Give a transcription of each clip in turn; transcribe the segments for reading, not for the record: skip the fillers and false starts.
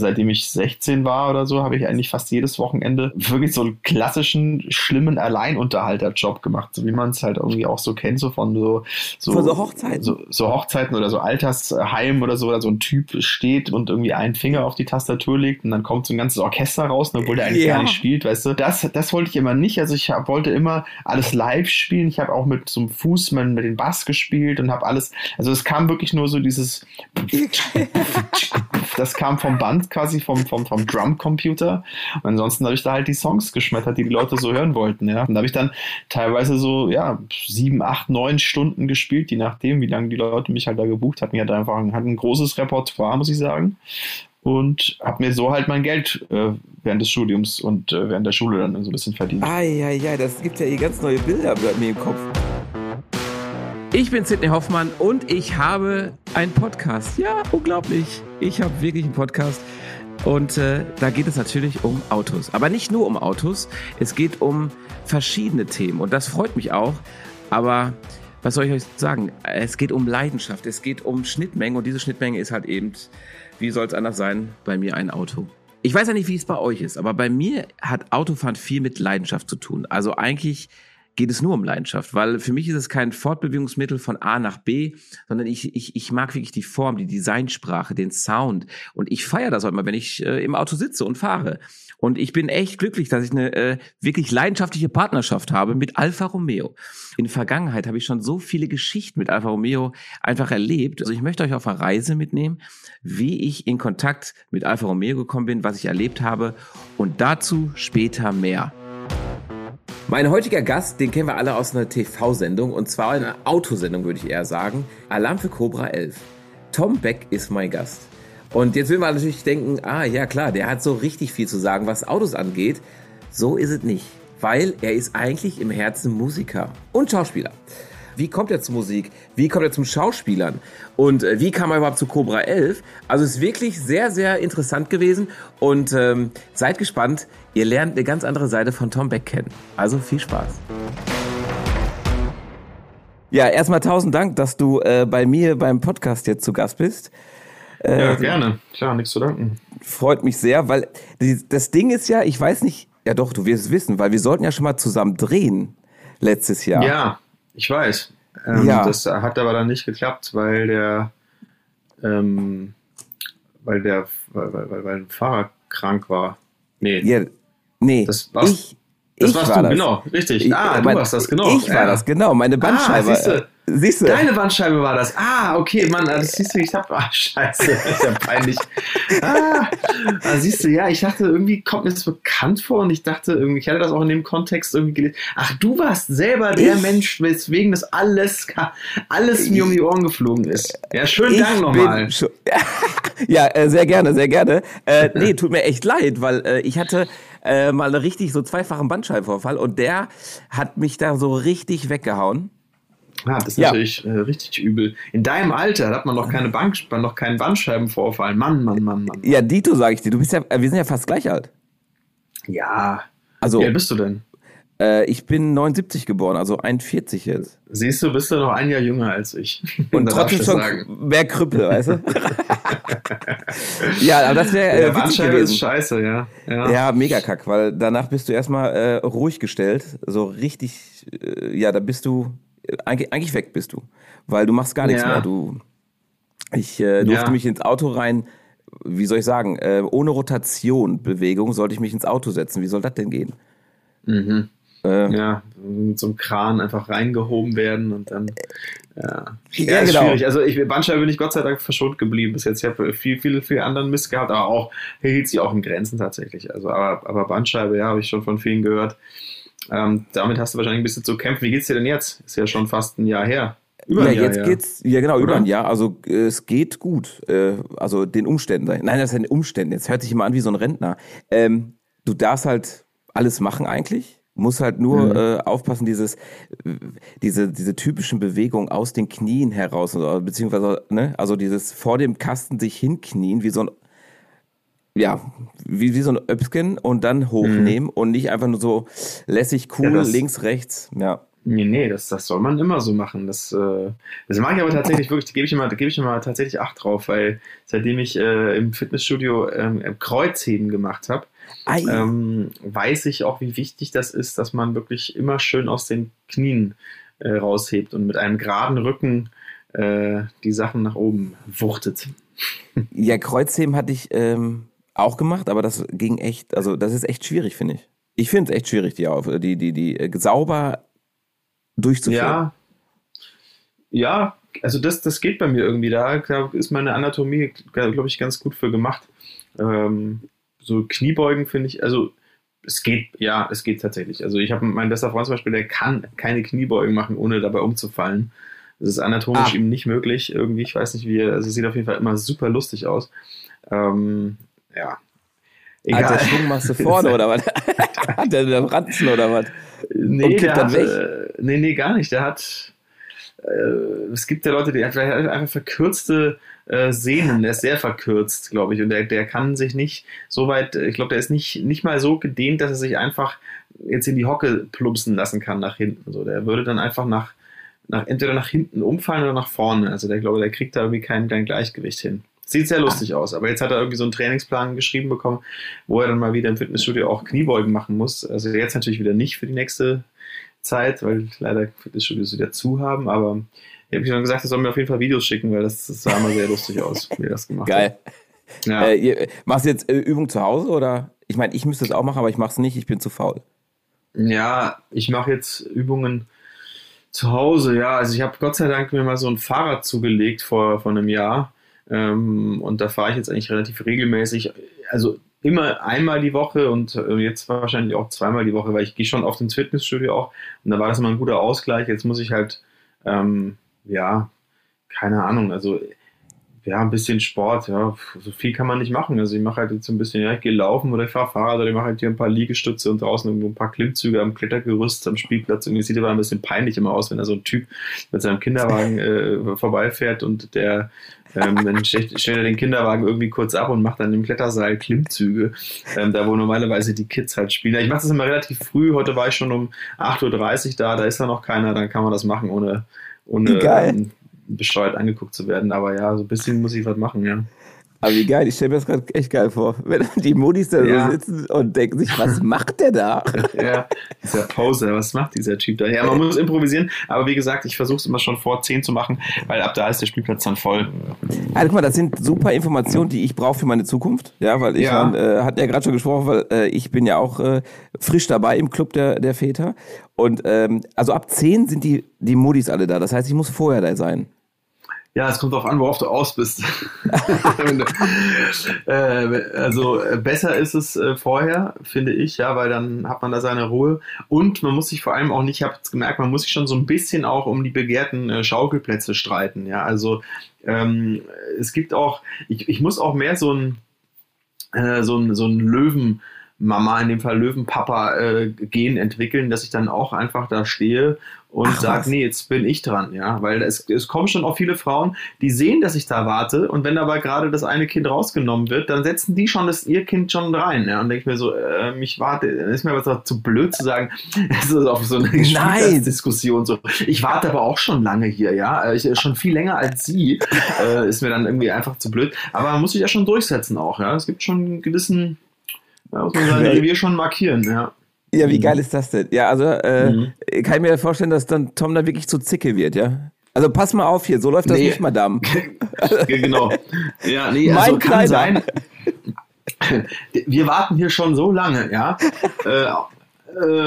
seitdem ich 16 war oder so, habe ich eigentlich fast jedes Wochenende wirklich so einen klassischen, schlimmen Alleinunterhalter-Job gemacht, so wie man es halt irgendwie auch so kennt, so von so Hochzeiten. So Hochzeiten oder so Altersheim oder so, oder so ein Typ steht und irgendwie einen Finger auf die Tastatur legt und dann kommt so ein ganzes Orchester raus, obwohl der eigentlich gar nicht spielt, weißt du. Das wollte ich immer nicht, also ich wollte immer alles live spielen, ich habe auch mit so einem Fußmann mit dem Bass gespielt und habe alles, also es kam wirklich nur so dieses das kam vom Band quasi, vom Drumcomputer. Und ansonsten habe ich da halt die Songs geschmettert, die Leute so hören wollten, ja. Und da habe ich dann teilweise so, 7, 8, 9 Stunden gespielt, je nachdem, wie lange die Leute mich halt da gebucht hatten. Ich hatte einfach ein großes Repertoire, muss ich sagen. Und habe mir so halt mein Geld während des Studiums und während der Schule dann so ein bisschen verdient. Das gibt ja hier ganz neue Bilder bei mir im Kopf. Ich bin Sidney Hoffmann und ich habe einen Podcast. Ja, unglaublich. Ich habe wirklich einen Podcast. Und da geht es natürlich um Autos. Aber nicht nur um Autos. Es geht um verschiedene Themen. Und das freut mich auch. Aber was soll ich euch sagen? Es geht um Leidenschaft. Es geht um Schnittmengen. Und diese Schnittmenge ist halt eben, wie soll es anders sein, bei mir ein Auto. Ich weiß ja nicht, wie es bei euch ist. Aber bei mir hat Autofahren viel mit Leidenschaft zu tun. Also eigentlich geht es nur um Leidenschaft, weil für mich ist es kein Fortbewegungsmittel von A nach B, sondern ich mag wirklich die Form, die Designsprache, den Sound und ich feiere das auch immer, wenn ich im Auto sitze und fahre. Und ich bin echt glücklich, dass ich eine wirklich leidenschaftliche Partnerschaft habe mit Alfa Romeo. In der Vergangenheit habe ich schon so viele Geschichten mit Alfa Romeo einfach erlebt. Also ich möchte euch auf eine Reise mitnehmen, wie ich in Kontakt mit Alfa Romeo gekommen bin, was ich erlebt habe und dazu später mehr. Mein heutiger Gast, den kennen wir alle aus einer TV-Sendung und zwar einer Autosendung, würde ich eher sagen. Alarm für Cobra 11. Tom Beck ist mein Gast. Und jetzt will man natürlich denken, der hat so richtig viel zu sagen, was Autos angeht. So ist es nicht, weil er ist eigentlich im Herzen Musiker und Schauspieler. Wie kommt er zur Musik? Wie kommt er zum Schauspielern? Und wie kam er überhaupt zu Cobra 11? Also ist wirklich sehr, sehr interessant gewesen und seid gespannt. Ihr lernt eine ganz andere Seite von Tom Beck kennen. Also viel Spaß. Ja, erstmal 1000 Dank, dass du bei mir beim Podcast jetzt zu Gast bist. Gerne. Klar, nichts zu danken. Freut mich sehr, weil das Ding ist ja, ich weiß nicht, ja doch, du wirst es wissen, weil wir sollten ja schon mal zusammen drehen letztes Jahr. Ja, ich weiß. Das hat aber dann nicht geklappt, weil weil ein Fahrer krank war. Nee. Das warst du. Genau, richtig. Du warst das, genau. Ich war das, genau. Meine Bandscheibe. Siehst du? Deine Bandscheibe war das. Okay, Mann, siehst du, ich dachte, scheiße, das ist ja peinlich. Siehst du, ja, ich dachte, irgendwie kommt mir das bekannt vor und ich dachte, irgendwie, ich hatte das auch in dem Kontext irgendwie gelesen. Ach, du warst selber der Mensch, weswegen das alles mir um die Ohren geflogen ist. Ja, schönen Dank nochmal. Sehr gerne, sehr gerne. Tut mir echt leid, weil ich hatte mal richtig so zweifachen Bandscheibenvorfall und der hat mich da so richtig weggehauen. Das ist natürlich richtig übel. In deinem Alter hat man noch keinen Bandscheibenvorfall. Mann. Ja, Dito, sage ich dir. Wir sind ja fast gleich alt. Ja. Also, wie alt bist du denn? Ich bin 79 geboren, also 41 jetzt. Siehst du, bist du noch ein Jahr jünger als ich. Und trotzdem schon mehr Krüppel, weißt du? Aber das wäre der Bandscheibe ist scheiße, ja. Ja, mega kack, weil danach bist du erstmal ruhig gestellt. So richtig, da bist du eigentlich weg bist du, weil du machst gar nichts mehr. Ich durfte mich ins Auto rein, wie soll ich sagen, ohne Rotation, Bewegung sollte ich mich ins Auto setzen. Wie soll das denn gehen? Mhm. Mit so einem Kran einfach reingehoben werden und dann ist schwierig. Also Bandscheibe bin ich Gott sei Dank verschont geblieben bis jetzt. Ich habe viel anderen Mist gehabt, aber auch hielt sie auch in Grenzen tatsächlich. Also aber Bandscheibe, habe ich schon von vielen gehört. Damit hast du wahrscheinlich ein bisschen zu kämpfen. Wie geht's dir denn jetzt? Ist ja schon fast ein Jahr her. Über ein Jahr. Also es geht gut. Also den Umständen. Nein, das sind Umstände. Jetzt hört sich immer an wie so ein Rentner. Du darfst halt alles machen eigentlich. Musst halt nur aufpassen, diese typischen Bewegungen aus den Knien heraus, beziehungsweise also dieses vor dem Kasten sich hinknien wie so ein wie so ein Öpsken und dann hochnehmen und nicht einfach nur so lässig links, rechts. Ja. Nee, das soll man immer so machen. Das mag ich aber tatsächlich wirklich, da gebe ich immer tatsächlich Acht drauf, weil seitdem ich im Fitnessstudio Kreuzheben gemacht habe, weiß ich auch, wie wichtig das ist, dass man wirklich immer schön aus den Knien raushebt und mit einem geraden Rücken die Sachen nach oben wuchtet. Ja, Kreuzheben hatte ich auch gemacht, aber das ging echt, also das ist echt schwierig, finde ich. Ich finde es echt schwierig, die sauber durchzuführen. Ja, also das geht bei mir irgendwie. Da ist meine Anatomie, glaube ich, ganz gut für gemacht. So Kniebeugen finde ich, also es geht tatsächlich. Also ich habe meinen besten Freund zum Beispiel, der kann keine Kniebeugen machen, ohne dabei umzufallen. Das ist anatomisch ihm nicht möglich irgendwie. Ich weiß nicht, es sieht auf jeden Fall immer super lustig aus. Ja. Egal. Alter, Schwung machst du vorne oder was? Hat der da Ranzen oder was? Nee, nee, gar nicht. Der hat, es gibt ja Leute, die haben einfach verkürzte Sehnen. Der ist sehr verkürzt, glaube ich. Und der kann sich nicht so weit, ich glaube, der ist nicht mal so gedehnt, dass er sich einfach jetzt in die Hocke plumpsen lassen kann nach hinten. So, der würde dann einfach entweder nach hinten umfallen oder nach vorne. Also der kriegt da irgendwie kein Gleichgewicht hin. Sieht sehr lustig aus, aber jetzt hat er irgendwie so einen Trainingsplan geschrieben bekommen, wo er dann mal wieder im Fitnessstudio auch Kniebeugen machen muss. Also jetzt natürlich wieder nicht für die nächste Zeit, weil leider Fitnessstudios wieder zu haben, aber ich habe schon gesagt, er soll mir auf jeden Fall Videos schicken, weil das sah mal sehr lustig aus, wie er das gemacht hat. Geil. Ja. Machst du jetzt Übung zu Hause oder? Ich meine, ich müsste es auch machen, aber ich mache es nicht, ich bin zu faul. Ja, ich mache jetzt Übungen zu Hause, ja. Also ich habe Gott sei Dank mir mal so ein Fahrrad zugelegt vor einem Jahr. Und da fahre ich jetzt eigentlich relativ regelmäßig, also immer einmal die Woche und jetzt wahrscheinlich auch zweimal die Woche, weil ich gehe schon oft ins Fitnessstudio auch und da war das immer ein guter Ausgleich. Jetzt muss ich halt, keine Ahnung, also ja, ein bisschen Sport, ja, so viel kann man nicht machen. Also ich mache halt jetzt ein bisschen, ich gehe laufen oder ich fahre Fahrrad oder ich mache halt hier ein paar Liegestütze und draußen irgendwo ein paar Klimmzüge am Klettergerüst, am Spielplatz. Irgendwie sieht aber ein bisschen peinlich immer aus, wenn da so ein Typ mit seinem Kinderwagen vorbeifährt und der dann stellt er den Kinderwagen irgendwie kurz ab und macht dann im Kletterseil Klimmzüge, da wo normalerweise die Kids halt spielen. Ich mache das immer relativ früh, heute war ich schon um 8:30 Uhr da ist dann noch keiner, dann kann man das machen, ohne besteuert angeguckt zu werden, aber ja, so ein bisschen muss ich was machen, ja. Aber wie geil, ich stelle mir das gerade echt geil vor, wenn die Modis da so sitzen und denken sich, was macht der da? Ja, dieser Poser, was macht dieser Typ da? Ja, man muss improvisieren, aber wie gesagt, ich versuche es immer schon vor 10 zu machen, weil ab da ist der Spielplatz dann voll. Also guck mal, das sind super Informationen, die ich brauche für meine Zukunft, ja, weil ich hat ja gerade schon gesprochen, weil ich bin ja auch frisch dabei im Club der Väter und also ab 10 sind die Modis alle da, das heißt, ich muss vorher da sein. Ja, es kommt darauf an, worauf du aus bist. Besser ist es vorher, finde ich, ja, weil dann hat man da seine Ruhe und man muss sich vor allem auch nicht, ich habe jetzt gemerkt, man muss sich schon so ein bisschen auch um die begehrten Schaukelplätze streiten, ja, also es gibt auch, ich muss auch mehr so ein Löwen Mama, in dem Fall Löwenpapa, Gen entwickeln, dass ich dann auch einfach da stehe und sage, nee, jetzt bin ich dran, ja, weil es kommen schon auch viele Frauen, die sehen, dass ich da warte und wenn dabei gerade das eine Kind rausgenommen wird, dann setzen die schon ihr Kind schon rein, ja, und denke ich mir so, ich warte, ist mir aber zu blöd zu sagen, das ist auf so eine Diskussion so, ich warte aber auch schon lange hier, ja, schon viel länger als sie, ist mir dann irgendwie einfach zu blöd, aber man muss sich ja schon durchsetzen auch, ja, es gibt schon einen gewissen, da muss man sein Revier schon markieren, ja. Ja, wie geil ist das denn? Ja, also kann ich mir vorstellen, dass dann Tom da wirklich zu Zicke wird, ja? Also pass mal auf hier, so läuft das nicht, Madame. Genau. Ja, nee, also kann sein. Wir warten hier schon so lange, ja.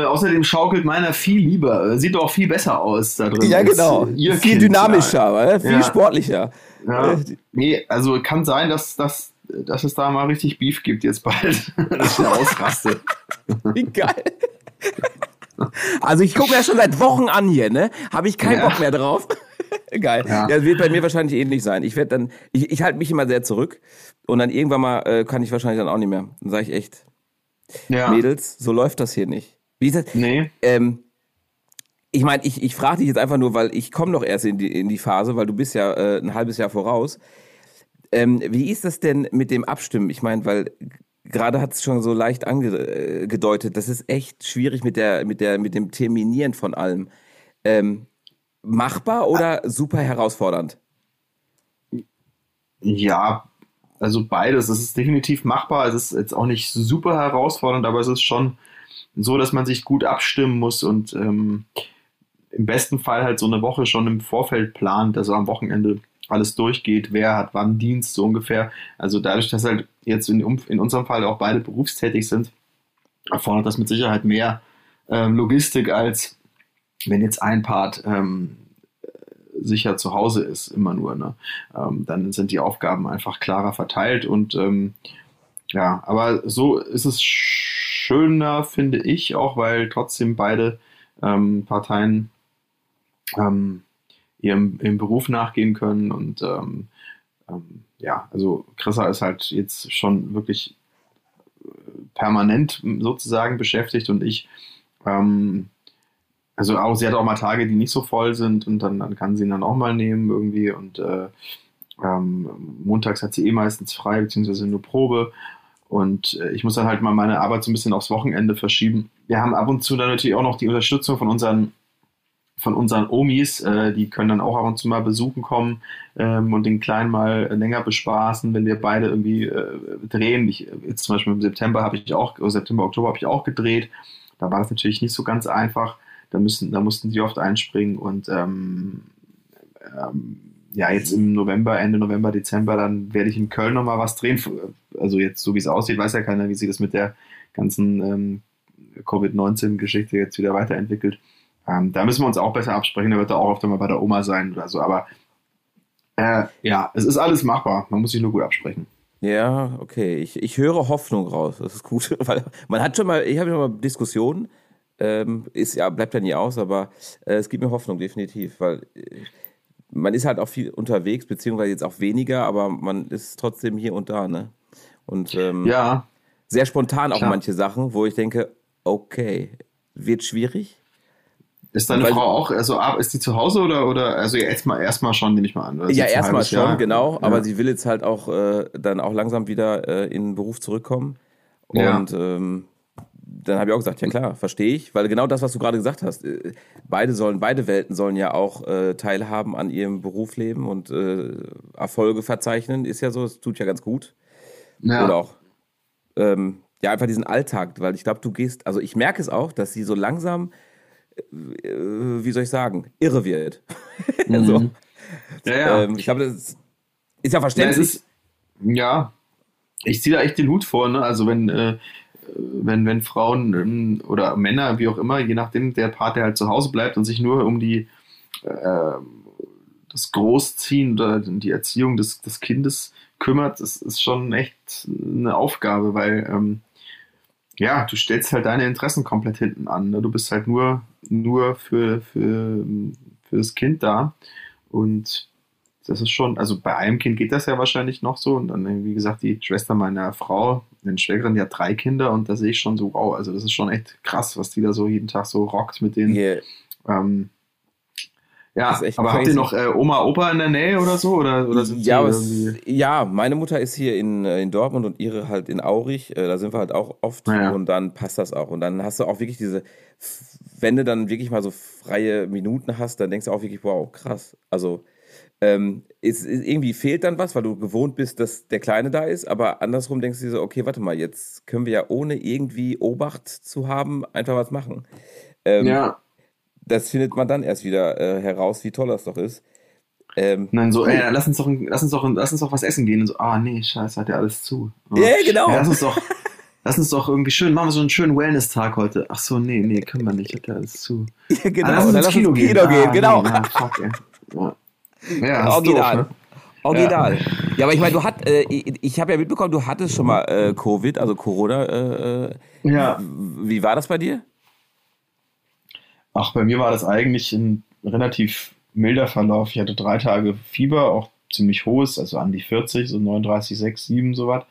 Außerdem schaukelt meiner viel lieber. Sieht doch auch viel besser aus da drin. Ja, genau. Viel kind, dynamischer, ja. Viel sportlicher. Ja. Nee, also kann sein, dass es da mal richtig Beef gibt jetzt bald, dass ich da ausraste. Wie geil. Also ich gucke mir das schon seit Wochen an hier, ne? Habe ich keinen Bock mehr drauf. Geil. Ja, das wird bei mir wahrscheinlich ähnlich sein. Ich halte mich immer sehr zurück und dann irgendwann mal kann ich wahrscheinlich dann auch nicht mehr. Dann sage ich echt, Mädels, so läuft das hier nicht. Wie ist das? Nee. Ich meine, ich frage dich jetzt einfach nur, weil ich komme doch erst in die Phase, weil du bist ja ein halbes Jahr voraus. Wie ist das denn mit dem Abstimmen? Ich meine, weil gerade hat es schon so leicht angedeutet, das ist echt schwierig mit dem Terminieren von allem. machbar oder super herausfordernd? Ja, also beides. Es ist definitiv machbar. Es ist jetzt auch nicht super herausfordernd, aber es ist schon so, dass man sich gut abstimmen muss und im besten Fall halt so eine Woche schon im Vorfeld plant, also am Wochenende alles durchgeht, wer hat wann Dienst, so ungefähr. Also dadurch, dass halt jetzt in unserem Fall auch beide berufstätig sind, erfordert das mit Sicherheit mehr Logistik, als wenn jetzt ein Part sicher zu Hause ist, immer nur. Ne? Dann sind die Aufgaben einfach klarer verteilt und ja, aber so ist es schöner, finde ich, auch weil trotzdem beide Parteien ihrem Beruf nachgehen können und ja, also Christa ist halt jetzt schon wirklich permanent sozusagen beschäftigt und ich also auch, sie hat auch mal Tage, die nicht so voll sind und dann kann sie ihn dann auch mal nehmen irgendwie und montags hat sie eh meistens frei, beziehungsweise nur Probe und ich muss dann halt mal meine Arbeit so ein bisschen aufs Wochenende verschieben. Wir haben ab und zu dann natürlich auch noch die Unterstützung von unseren Omis, die können dann auch ab und zu mal besuchen kommen und den Kleinen mal länger bespaßen, wenn wir beide irgendwie drehen. Jetzt zum Beispiel im September, Oktober habe ich auch gedreht. Da war das natürlich nicht so ganz einfach. Da mussten die oft einspringen und ja, jetzt im November, Ende November, Dezember, dann werde ich in Köln nochmal was drehen. Also jetzt, so wie es aussieht, weiß ja keiner, wie sich das mit der ganzen Covid-19-Geschichte jetzt wieder weiterentwickelt. Da müssen wir uns auch besser absprechen, da wird er auch oft mal bei der Oma sein oder so, aber ja, es ist alles machbar, man muss sich nur gut absprechen. Ja, okay, ich höre Hoffnung raus, das ist gut, weil man hat schon mal, ich habe schon mal Diskussionen, ist, ja, bleibt ja nie aus, aber es gibt mir Hoffnung, definitiv, weil man ist halt auch viel unterwegs, beziehungsweise jetzt auch weniger, aber man ist trotzdem hier und da, ne? Und ja, sehr spontan klar. Auch manche Sachen, wo ich denke, okay, wird schwierig. Ist deine Frau auch, also ist die zu Hause oder also erstmal schon, nehme ich mal an. Oder? Ja, erstmal schon, Jahr. Genau, aber ja. Sie will jetzt halt auch dann auch langsam wieder in den Beruf zurückkommen. Und ja. Dann habe ich auch gesagt, ja klar, verstehe ich, weil genau das, was du gerade gesagt hast, beide Welten sollen ja auch teilhaben an ihrem Berufsleben und Erfolge verzeichnen, ist ja so, es tut ja ganz gut. Ja. Oder auch ja, einfach diesen Alltag, weil ich glaube, also ich merke es auch, dass sie so langsam, wie soll ich sagen, irre wird. Mhm. So. Ja. Ich glaube, das ist ja verständlich. Ja, ich ziehe da echt den Hut vor, ne? Also wenn Frauen oder Männer, wie auch immer, je nachdem, der Part, der halt zu Hause bleibt und sich nur um die das Großziehen oder die Erziehung des Kindes kümmert, das ist schon echt eine Aufgabe, weil ja, du stellst halt deine Interessen komplett hinten an. Ne? Du bist halt nur für das Kind da. Und das ist schon, also bei einem Kind geht das ja wahrscheinlich noch so. Und dann, wie gesagt, die Schwester meiner Frau, meine Schwägerin, die hat 3 Kinder. Und da sehe ich schon so, wow, also das ist schon echt krass, was die da so jeden Tag so rockt mit denen. Yeah. Ja, aber habt ihr noch Oma, Opa in der Nähe oder so? Oder sind ja, ja, meine Mutter ist hier in Dortmund und ihre halt in Aurich. Da sind wir halt auch oft ja. Und dann passt das auch. Und dann hast du auch wirklich diese, wenn du dann wirklich mal so freie Minuten hast, dann denkst du auch wirklich, wow, krass. Also irgendwie fehlt dann was, weil du gewohnt bist, dass der Kleine da ist. Aber andersrum denkst du dir so, okay, warte mal, jetzt können wir ja ohne irgendwie Obacht zu haben einfach was machen. Ja. Das findet man dann erst wieder heraus, wie toll das doch ist. Nein, so, lass uns doch was essen gehen. Und so, nee, scheiße, hat ja alles zu. Ja, genau. Ja, lass uns doch irgendwie schön, machen wir so einen schönen Wellness-Tag heute. Ach so, nee, können wir nicht, hat ja alles zu. Ja, genau, lass uns ins Kino gehen, genau. Nee, fuck, ey. Ja, original. Doof, ne? Original. Ja. Ja, aber ich meine, ich habe ja mitbekommen, du hattest schon mal Covid, also Corona. Ja. Wie war das bei dir? Ach, bei mir war das eigentlich ein relativ milder Verlauf. Ich hatte 3 Tage Fieber, auch ziemlich hohes, also an die 40, so 39, 6, 7, so was.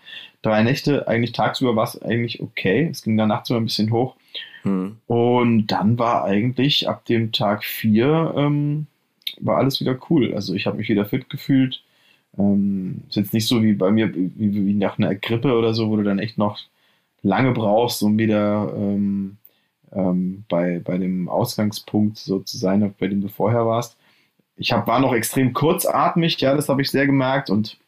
3 Nächte, eigentlich tagsüber war es eigentlich okay. Es ging dann nachts immer ein bisschen hoch. Und dann war eigentlich ab dem Tag 4 war alles wieder cool. Also ich habe mich wieder fit gefühlt. Ist jetzt nicht so wie bei mir, wie nach einer Grippe oder so, wo du dann echt noch lange brauchst, um wieder bei dem Ausgangspunkt so zu sein, bei dem du vorher warst. War noch extrem kurzatmig, ja, das habe ich sehr gemerkt, und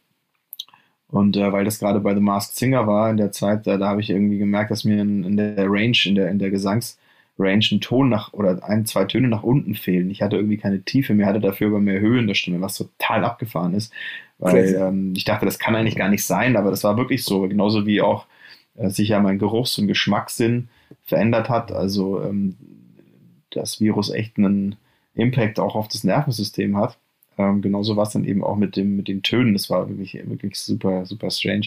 weil das gerade bei The Masked Singer war in der Zeit, da habe ich irgendwie gemerkt, dass mir in der Range, in der Gesangsrange ein Ton oder ein, zwei Töne nach unten fehlen. Ich hatte irgendwie keine Tiefe, mir hatte dafür aber mehr Höhe in der Stimme, was total abgefahren ist, weil ich dachte, das kann eigentlich gar nicht sein, aber das war wirklich so, genauso wie auch sich ja mein Geruchs- und Geschmackssinn verändert hat, also das Virus echt einen Impact auch auf das Nervensystem hat. Genauso war es dann eben auch mit den Tönen. Das war wirklich super, super strange.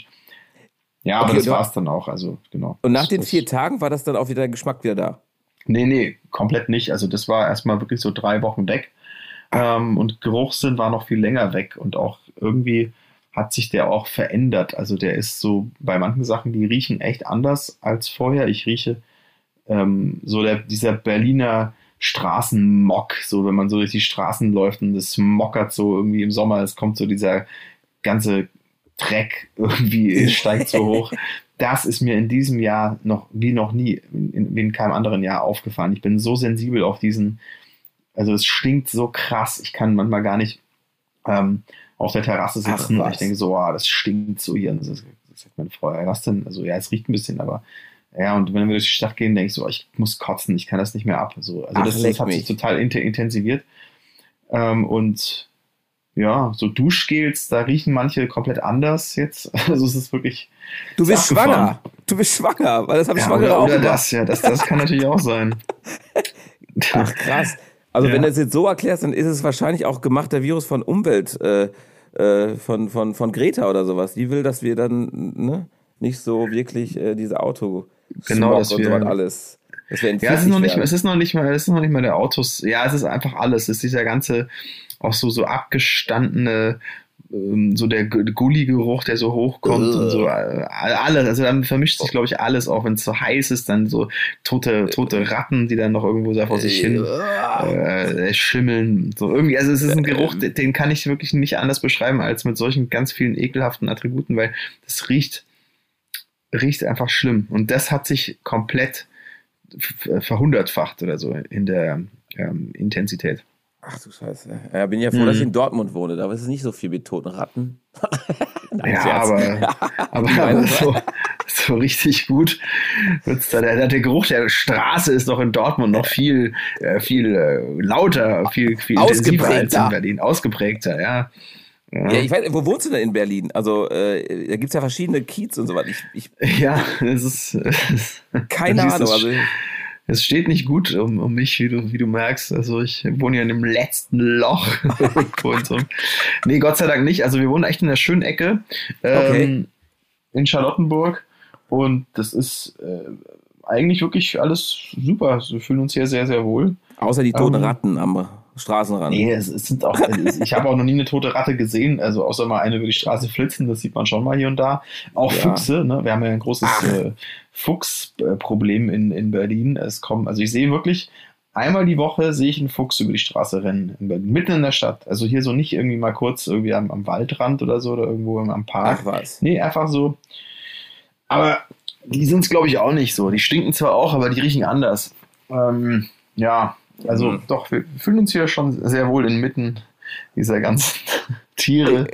Ja, okay, aber das war es dann auch. Also, genau. Und nach den 4 Tagen war das dann auch wieder der Geschmack wieder da? Nee, komplett nicht. Also das war erstmal wirklich so 3 Wochen weg. Und Geruchssinn war noch viel länger weg. Und auch irgendwie hat sich der auch verändert. Also der ist so, bei manchen Sachen, die riechen echt anders als vorher. Ich rieche so dieser Berliner Straßenmog, so wenn man so durch die Straßen läuft und es mockert so irgendwie im Sommer, es kommt so dieser ganze Dreck irgendwie, steigt so hoch. Das ist mir in diesem Jahr wie in keinem anderen Jahr aufgefallen. Ich bin so sensibel auf also es stinkt so krass, ich kann manchmal gar nicht auf der Terrasse sitzen und ich denke so, das stinkt so hier. Und das sagt meine Frau, was denn? Also ja, es riecht ein bisschen, aber ja, und wenn wir durch die Stadt gehen, denke ich so, ich muss kotzen, ich kann das nicht mehr ab. So. Also das hat sich total intensiviert. Und ja, so Duschgels, da riechen manche komplett anders jetzt. Also es ist wirklich. Du bist schwanger. Du bist schwanger, weil das habe ich schwanger auch gemacht. Das kann natürlich auch sein. Ach, krass. Also wenn du das jetzt so erklärst, dann ist es wahrscheinlich auch gemachter Virus von Umwelt, von Greta oder sowas. Die will, dass wir dann, ne, nicht so wirklich diese Auto. Genau, das wird alles. Es ist noch nicht mal der Autos. Ja, es ist einfach alles. Es ist dieser ganze auch so abgestandene, so der Gulli-Geruch, der so hochkommt und so alles. Also dann vermischt sich, glaube ich, alles, auch wenn es so heiß ist, dann so tote Ratten, die dann noch irgendwo so vor sich hin schimmeln. So irgendwie. Also es ist ein Geruch, den kann ich wirklich nicht anders beschreiben als mit solchen ganz vielen ekelhaften Attributen, weil das riecht einfach schlimm. Und das hat sich komplett verhundertfacht oder so in der Intensität. Ach du Scheiße. Ja, bin ja froh, dass ich in Dortmund wohne. Da ist es nicht so viel mit toten Ratten. Nein, ja, aber so richtig gut wird's da. Der Geruch der Straße ist doch in Dortmund noch viel lauter, viel intensiver als in Berlin. Ausgeprägter, ja. Ja. Ja, ich weiß, wo wohnst du denn in Berlin? Also, da gibt es ja verschiedene Kiez und so weiter. Keine Ahnung. Es steht nicht gut um mich, wie du merkst. Also, ich wohne ja in dem letzten Loch. Nee, Gott sei Dank nicht. Also, wir wohnen echt in der schönen Ecke in Charlottenburg. Und das ist eigentlich wirklich alles super. Wir fühlen uns hier sehr, sehr wohl. Außer die toten Ratten am Straßenrand. Nee, ich habe auch noch nie eine tote Ratte gesehen, also außer mal eine über die Straße flitzen, das sieht man schon mal hier und da. Auch ja. Füchse, ne? Wir haben ja ein großes Fuchsproblem in Berlin. Ich sehe wirklich, einmal die Woche sehe ich einen Fuchs über die Straße rennen, in Berlin, mitten in der Stadt. Also hier so nicht irgendwie mal kurz irgendwie am Waldrand oder so oder irgendwo am Park. Ach was. Nee, einfach so. Aber die sind es, glaube ich, auch nicht so. Die stinken zwar auch, aber die riechen anders. Also doch, wir fühlen uns hier schon sehr wohl inmitten dieser ganzen Tiere.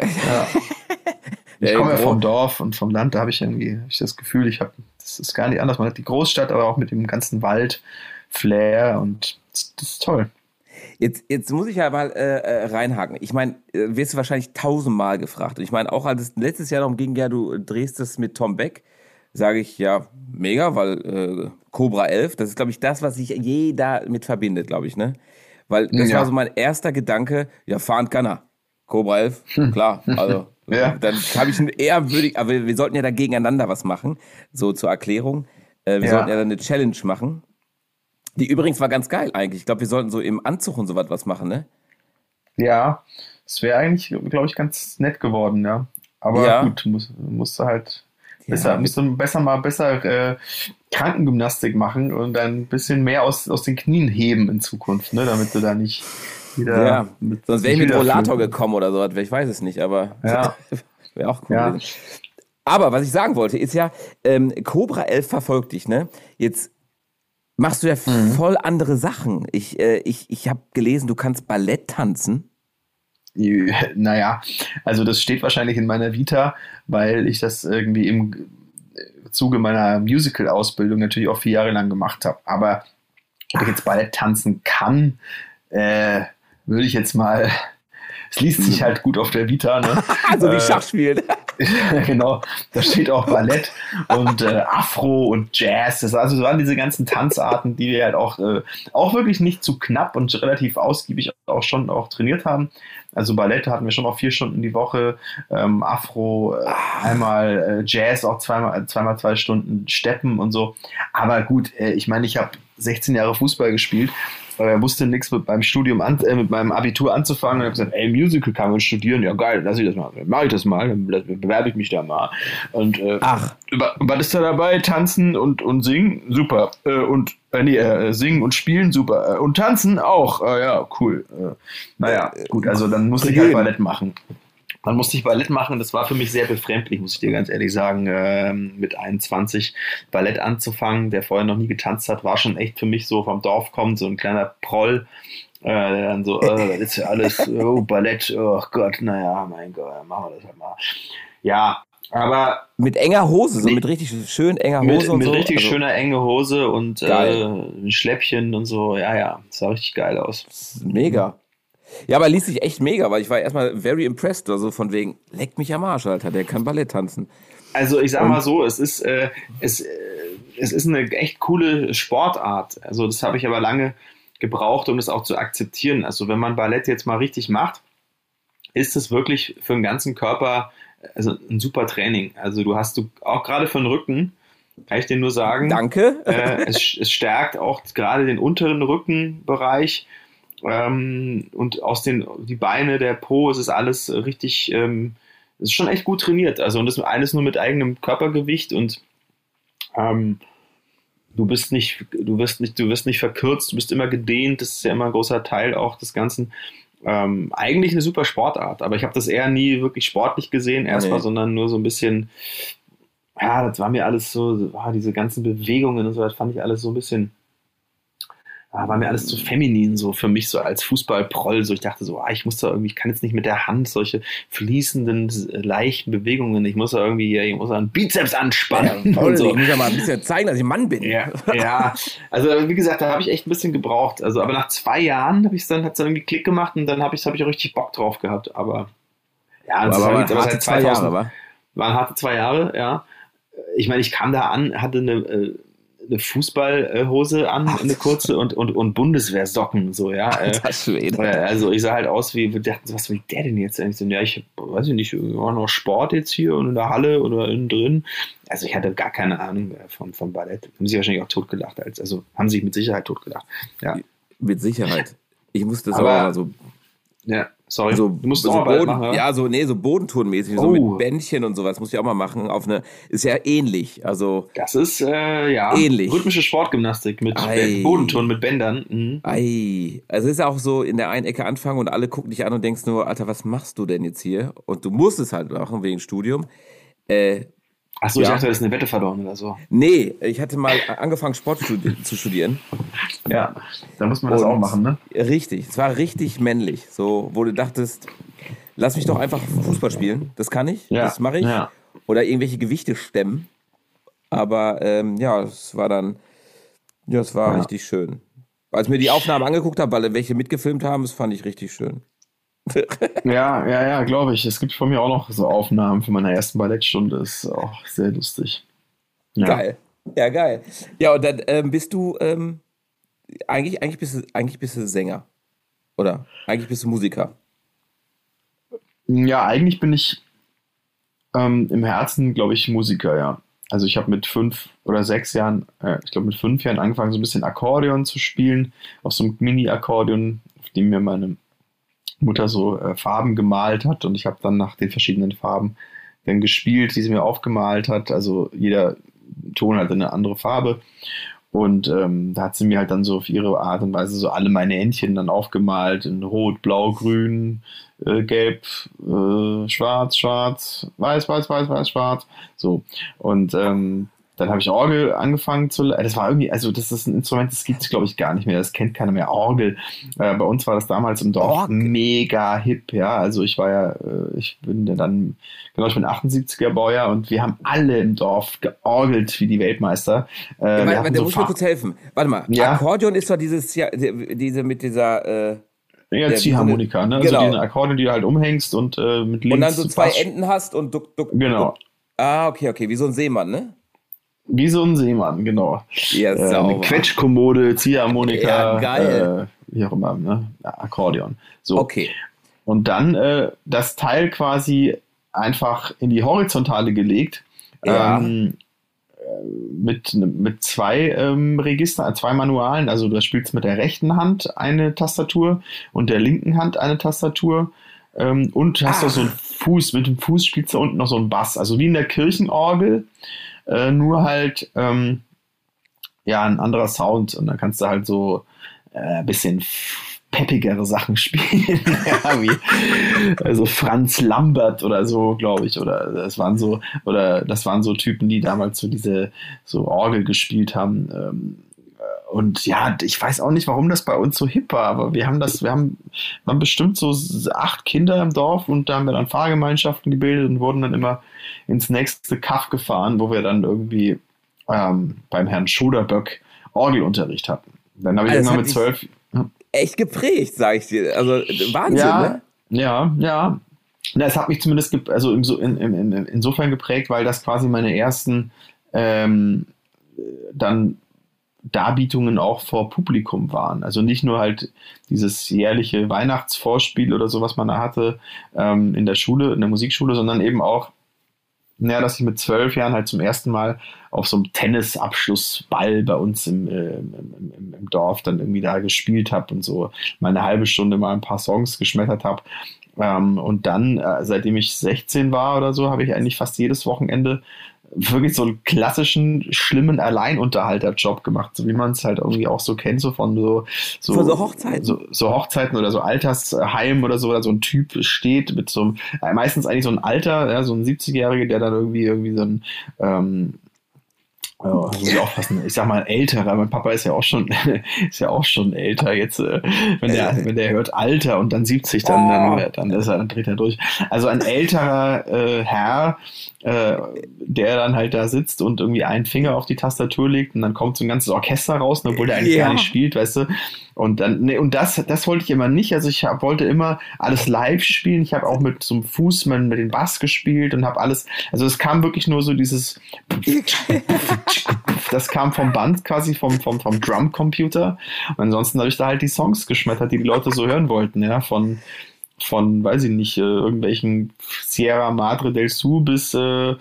Ja. Ich komme ja vom Dorf und vom Land, da habe ich irgendwie das Gefühl, das ist gar nicht anders. Man hat die Großstadt, aber auch mit dem ganzen Wald, Flair und das ist toll. Jetzt muss ich ja mal reinhaken. Ich meine, wirst du wahrscheinlich 1000-mal gefragt. Und ich meine, auch als es letztes Jahr darum ging, ja, du drehst das mit Tom Beck, sage ich ja, mega, weil Cobra 11, das ist, glaube ich, das, was sich jeder mit verbindet, glaube ich, ne? Weil das war so mein erster Gedanke, ja, fahren kann er. Cobra 11, klar, also dann habe ich einen ehrwürdig, aber wir sollten ja da gegeneinander was machen, so zur Erklärung. Wir sollten ja dann eine Challenge machen, die übrigens war ganz geil eigentlich. Ich glaube, wir sollten so im Anzug und sowas was machen, ne? Ja, es wäre eigentlich, glaube ich, ganz nett geworden, ja. Aber gut, musste halt... Ja. Müsste besser Krankengymnastik machen und dann ein bisschen mehr aus den Knien heben in Zukunft, ne? Damit du da nicht wieder... Ja, sonst wäre ich mit Rollator gekommen oder so, ich weiß es nicht, aber wäre auch cool. Ja. Aber was ich sagen wollte, ist ja, Cobra 11 verfolgt dich, ne? Jetzt machst du ja voll andere Sachen. Ich habe gelesen, du kannst Ballett tanzen. Naja, also das steht wahrscheinlich in meiner Vita, weil ich das irgendwie im Zuge meiner Musical-Ausbildung natürlich auch 4 Jahre lang gemacht habe. Aber ob ich jetzt Ballett tanzen kann, würde ich jetzt mal... Es liest sich halt gut auf der Vita, ne? So wie Schachspielen. Genau, da steht auch Ballett und Afro und Jazz. Das also waren diese ganzen Tanzarten, die wir halt auch wirklich nicht zu knapp und relativ ausgiebig auch schon auch trainiert haben. Also Ballett hatten wir schon auch 4 Stunden die Woche, Afro einmal, Jazz auch zweimal 2 Stunden, Steppen und so. Aber gut, ich meine, ich habe 16 Jahre Fußball gespielt. Weil er wusste nichts mit meinem Abitur anzufangen. Und habe gesagt, ey, Musical kann man studieren. Ja, geil, lass ich das mal. Mache ich das mal, dann bewerbe ich mich da mal. Und was ist da dabei? Tanzen und singen? Super. Singen und spielen? Super. Und tanzen? Auch. Ja, cool. Naja, gut, also dann musste ich halt Ballett machen. Man musste ich Ballett machen, das war für mich sehr befremdlich, muss ich dir ganz ehrlich sagen, mit 21 Ballett anzufangen, der vorher noch nie getanzt hat, war schon echt für mich so vom Dorf kommt, so ein kleiner Proll, der dann so, das ist ja alles, Ballett, oh Gott, naja, mein Gott, machen wir das halt mal. Ja, aber... Mit enger Hose, so mit richtig schön enger Hose und so. Mit richtig schöner enge Hose und ein Schläppchen und so, ja, das sah richtig geil aus. Mega. Ja, aber ließ sich echt mega, weil ich war erstmal very impressed, also von wegen, leck mich am Arsch, Alter, der kann Ballett tanzen. Also ich sag mal so, es ist eine echt coole Sportart, also das habe ich aber lange gebraucht, um das auch zu akzeptieren. Also wenn man Ballett jetzt mal richtig macht, ist es wirklich für den ganzen Körper also ein super Training. Also du hast auch gerade für den Rücken, kann ich dir nur sagen. Danke. Es stärkt auch gerade den unteren Rückenbereich, und aus die Beine, der Po, es ist alles richtig, es ist schon echt gut trainiert. Also und das alles nur mit eigenem Körpergewicht und du wirst nicht verkürzt, du bist immer gedehnt, das ist ja immer ein großer Teil auch des Ganzen. Eigentlich eine super Sportart, aber ich habe das eher nie wirklich sportlich gesehen, sondern nur so ein bisschen, ja, das war mir alles so, diese ganzen Bewegungen und so, das fand ich alles so ein bisschen. War mir alles zu feminin, so für mich so als Fußballproll. So ich dachte so, ich muss da irgendwie, ich kann jetzt nicht mit der Hand solche fließenden, leichten Bewegungen. Ich muss da einen Bizeps anspannen. Ja, und so. Ich muss ja mal ein bisschen zeigen, dass ich ein Mann bin. Ja. Also wie gesagt, da habe ich echt ein bisschen gebraucht. Also aber nach 2 Jahren hat es dann irgendwie Klick gemacht und dann habe ich auch richtig Bock drauf gehabt. Aber ja, das waren harte 2 Jahre. Ja, ich meine, ich kam da an, hatte eine Fußballhose an, eine kurze und Bundeswehrsocken, so, ja. Also ich sah halt aus wie, wir dachten, was will der denn jetzt eigentlich? Ja, ich weiß nicht, war noch Sport jetzt hier und in der Halle oder innen drin. Also ich hatte gar keine Ahnung von Ballett. Haben sich wahrscheinlich auch totgelacht. Also haben sich mit Sicherheit totgelacht. Ja. Mit Sicherheit. Ich musste das aber so... Ja, sorry. So, du musst auch mal Boden machen, ja? So Bodentourenmäßig, so mit Bändchen und sowas, muss ich auch mal machen. Ist ja ähnlich. Also das ist ähnlich. Rhythmische Sportgymnastik mit Bodentouren, mit Bändern. Mhm. Also es ist auch so in der einen Ecke anfangen und alle gucken dich an und denkst nur, Alter, was machst du denn jetzt hier? Und du musst es halt machen wegen Studium. Achso, ja. Ich dachte, das ist eine Wette verloren oder so. Nee, ich hatte mal angefangen, Sport zu studieren. Ja, da muss man das auch machen, ne? Richtig, es war richtig männlich. So, wo du dachtest, lass mich doch einfach Fußball spielen. Das kann ich, das mache ich. Ja. Oder irgendwelche Gewichte stemmen. Aber es war richtig schön. Als mir die Aufnahmen angeguckt habe, weil welche mitgefilmt haben, das fand ich richtig schön. Ja, glaube ich. Es gibt von mir auch noch so Aufnahmen von meiner ersten Ballettstunde. Ist auch sehr lustig. Ja. Geil. Ja, geil. Ja, und dann bist du eigentlich bist du Sänger. Oder? Eigentlich bist du Musiker. Ja, eigentlich bin ich im Herzen, glaube ich, Musiker, ja. Also ich habe mit 5 oder 6 Jahren, mit 5 Jahren angefangen, so ein bisschen Akkordeon zu spielen. Auf so einem Mini-Akkordeon, auf dem mir meine Mutter so Farben gemalt hat und ich habe dann nach den verschiedenen Farben dann gespielt, die sie mir aufgemalt hat. Also jeder Ton hatte eine andere Farbe und da hat sie mir halt dann so auf ihre Art und Weise so alle meine Händchen dann aufgemalt in Rot, Blau, Grün, Gelb, Schwarz, Schwarz, Weiß, Weiß, Weiß, Weiß, Schwarz. So und Dann habe ich Orgel angefangen zu lernen. Das war irgendwie, also das ist ein Instrument, das gibt es, glaube ich, gar nicht mehr. Das kennt keiner mehr. Orgel. Bei uns war das damals im Dorf mega hip, ja. Also ich war ja, ich bin 78er Baujahr und wir haben alle im Dorf georgelt wie die Weltmeister. Da muss ich mir kurz helfen. Warte mal, ja? Akkordeon ist doch dieses, ja, diese mit dieser... Ja, Ziehharmonika, ne? Genau. Also diese Akkorde, die du halt umhängst und mit links... Und dann so zwei Enden hast und duck. Genau. Ah, okay, wie so ein Seemann, ne? Wie so ein Seemann, genau. Ja, eine Quetschkommode, Ziehharmonika, ja, geil. Wie auch immer, ne? Ja, Akkordeon. So. Okay. Und dann das Teil quasi einfach in die Horizontale gelegt, ja. Mit zwei Registern, zwei Manualen, also du spielst mit der rechten Hand eine Tastatur und der linken Hand eine Tastatur und hast auch so einen Fuß, mit dem Fuß spielst du unten noch so einen Bass, also wie in der Kirchenorgel, nur halt ein anderer Sound und dann kannst du halt so ein bisschen peppigere Sachen spielen, ja, wie, also Franz Lambert oder so, glaube ich, das waren so Typen, die damals so diese so Orgel gespielt haben. Und ja, ich weiß auch nicht, warum das bei uns so hip war, aber wir haben bestimmt so 8 Kinder im Dorf und da haben wir dann Fahrgemeinschaften gebildet und wurden dann immer ins nächste Kaff gefahren, wo wir dann irgendwie beim Herrn Schoderböck Orgelunterricht hatten. Dann habe ich immer mit 12 echt geprägt, sag ich dir. Also Wahnsinn, ja, ne? Ja. Das hat mich zumindest insofern geprägt, weil das quasi meine ersten dann Darbietungen auch vor Publikum waren. Also nicht nur halt dieses jährliche Weihnachtsvorspiel oder so, was man da hatte in der Schule, in der Musikschule, sondern eben auch, dass ich mit 12 Jahren halt zum ersten Mal auf so einem Tennisabschlussball bei uns im Dorf dann irgendwie da gespielt habe und so mal eine halbe Stunde mal ein paar Songs geschmettert habe. Und dann, seitdem ich 16 war oder so, habe ich eigentlich fast jedes Wochenende wirklich so einen klassischen, schlimmen Alleinunterhalterjob gemacht, so wie man es halt irgendwie auch so kennt, so von so Hochzeiten. So Hochzeiten oder so Altersheim oder so, oder so ein Typ steht mit so einem, meistens eigentlich so ein Alter, ja, so ein 70-Jähriger, der dann irgendwie so ein muss ich aufpassen. Ich sag mal älterer. Mein Papa ist ja auch schon, älter jetzt. Wenn der hört Alter und dann 70, dann dreht er durch. Also ein älterer Herr, der dann halt da sitzt und irgendwie einen Finger auf die Tastatur legt und dann kommt so ein ganzes Orchester raus, obwohl der eigentlich gar nicht spielt, weißt du. Und dann das wollte ich immer nicht. Also ich wollte immer alles live spielen. Ich habe auch mit so einem Fußmann mit dem Bass gespielt und habe alles. Also es kam wirklich nur so dieses. Das kam vom Band quasi, vom Drumcomputer. Und ansonsten habe ich da halt die Songs geschmettert, die Leute so hören wollten, ja, von weiß ich nicht, irgendwelchen Sierra Madre del Sur bis oder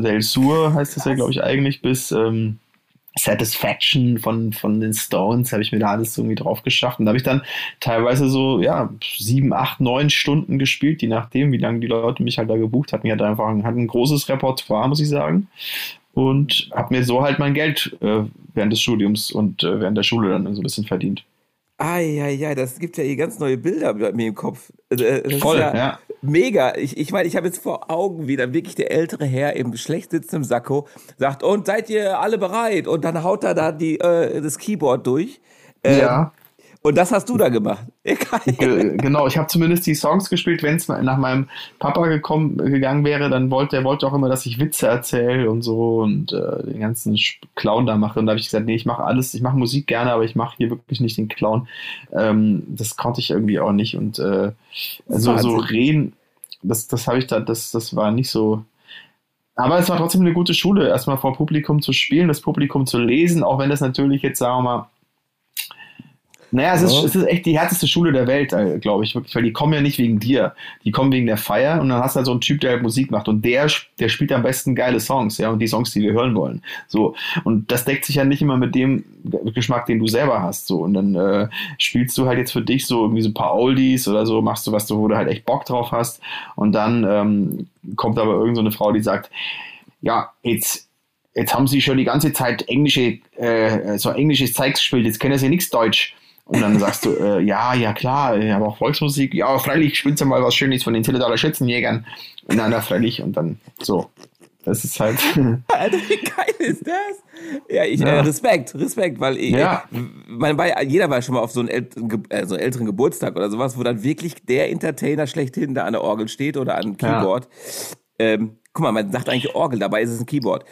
del Sur heißt das ja, glaube ich, eigentlich bis Satisfaction von den Stones, habe ich mir da alles irgendwie drauf geschafft. Und da habe ich dann teilweise so, 7, 8, 9 Stunden gespielt, je nachdem, wie lange die Leute mich halt da gebucht hatten. Ich hatte einfach ein großes Repertoire, muss ich sagen. Und habe mir so halt mein Geld während des Studiums und während der Schule dann so ein bisschen verdient. Das gibt ja hier ganz neue Bilder bei mir im Kopf. Das voll, ist ja. Mega. Ich meine, ich habe jetzt vor Augen, wie dann wirklich der ältere Herr im schlecht sitzenden Sakko sagt, und seid ihr alle bereit? Und dann haut er da das Keyboard durch. Und das hast du da gemacht. Genau, ich habe zumindest die Songs gespielt. Wenn es nach meinem Papa gegangen wäre, dann wollte er auch immer, dass ich Witze erzähle und so und den ganzen Clown da mache. Und da habe ich gesagt, nee, ich mache alles, ich mache Musik gerne, aber ich mache hier wirklich nicht den Clown. Das konnte ich irgendwie auch nicht. Und so reden, das habe ich da, das war nicht so. Aber es war trotzdem eine gute Schule, erstmal vor Publikum zu spielen, das Publikum zu lesen, auch wenn das natürlich jetzt, sagen wir mal, es ist echt die härteste Schule der Welt, glaube ich, wirklich, weil die kommen ja nicht wegen dir, die kommen wegen der Feier und dann hast du halt so einen Typ, der halt Musik macht und der spielt am besten geile Songs, ja, und die Songs, die wir hören wollen, so, und das deckt sich ja nicht immer mit dem Geschmack, den du selber hast, so, und dann spielst du halt jetzt für dich so irgendwie so ein paar Oldies oder so, machst du was, wo du halt echt Bock drauf hast und dann kommt aber irgend so eine Frau, die sagt, ja, jetzt haben sie schon die ganze Zeit englisches Zeugs gespielt, jetzt kennen sie nichts Deutsch. Und dann sagst du, ja, klar, ich habe auch Volksmusik. Ja, freilich, spielst du mal was Schönes von den Tilletaler Schützenjägern. Nein, freilich. Und dann so. Das ist halt. Alter, wie geil ist das? Ja, Respekt, weil jeder war schon mal auf so einen älteren Geburtstag oder sowas, wo dann wirklich der Entertainer schlechthin da an der Orgel steht oder an dem Keyboard. Ja. Guck mal, man sagt eigentlich Orgel, dabei ist es ein Keyboard.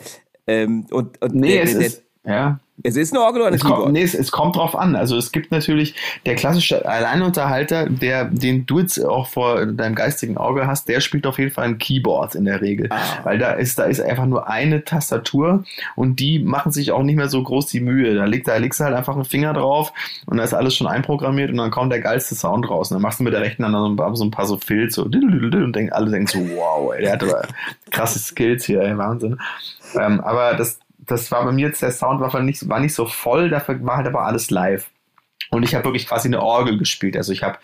Es ist eine Orgel oder ein Keyboard? Es kommt drauf an. Also es gibt natürlich der klassische Alleinunterhalter, den du jetzt auch vor deinem geistigen Auge hast, der spielt auf jeden Fall ein Keyboard in der Regel. Weil da ist einfach nur eine Tastatur und die machen sich auch nicht mehr so groß die Mühe. Da legst du halt einfach einen Finger drauf und da ist alles schon einprogrammiert und dann kommt der geilste Sound raus. Und dann machst du mit der rechten Hand so ein paar so Filz so und alle denken so, wow, ey, der hat aber krasse Skills hier, ey, Wahnsinn. Aber das war bei mir jetzt, der Sound war nicht so voll, dafür war halt aber alles live. Und ich habe wirklich quasi eine Orgel gespielt. Also ich habe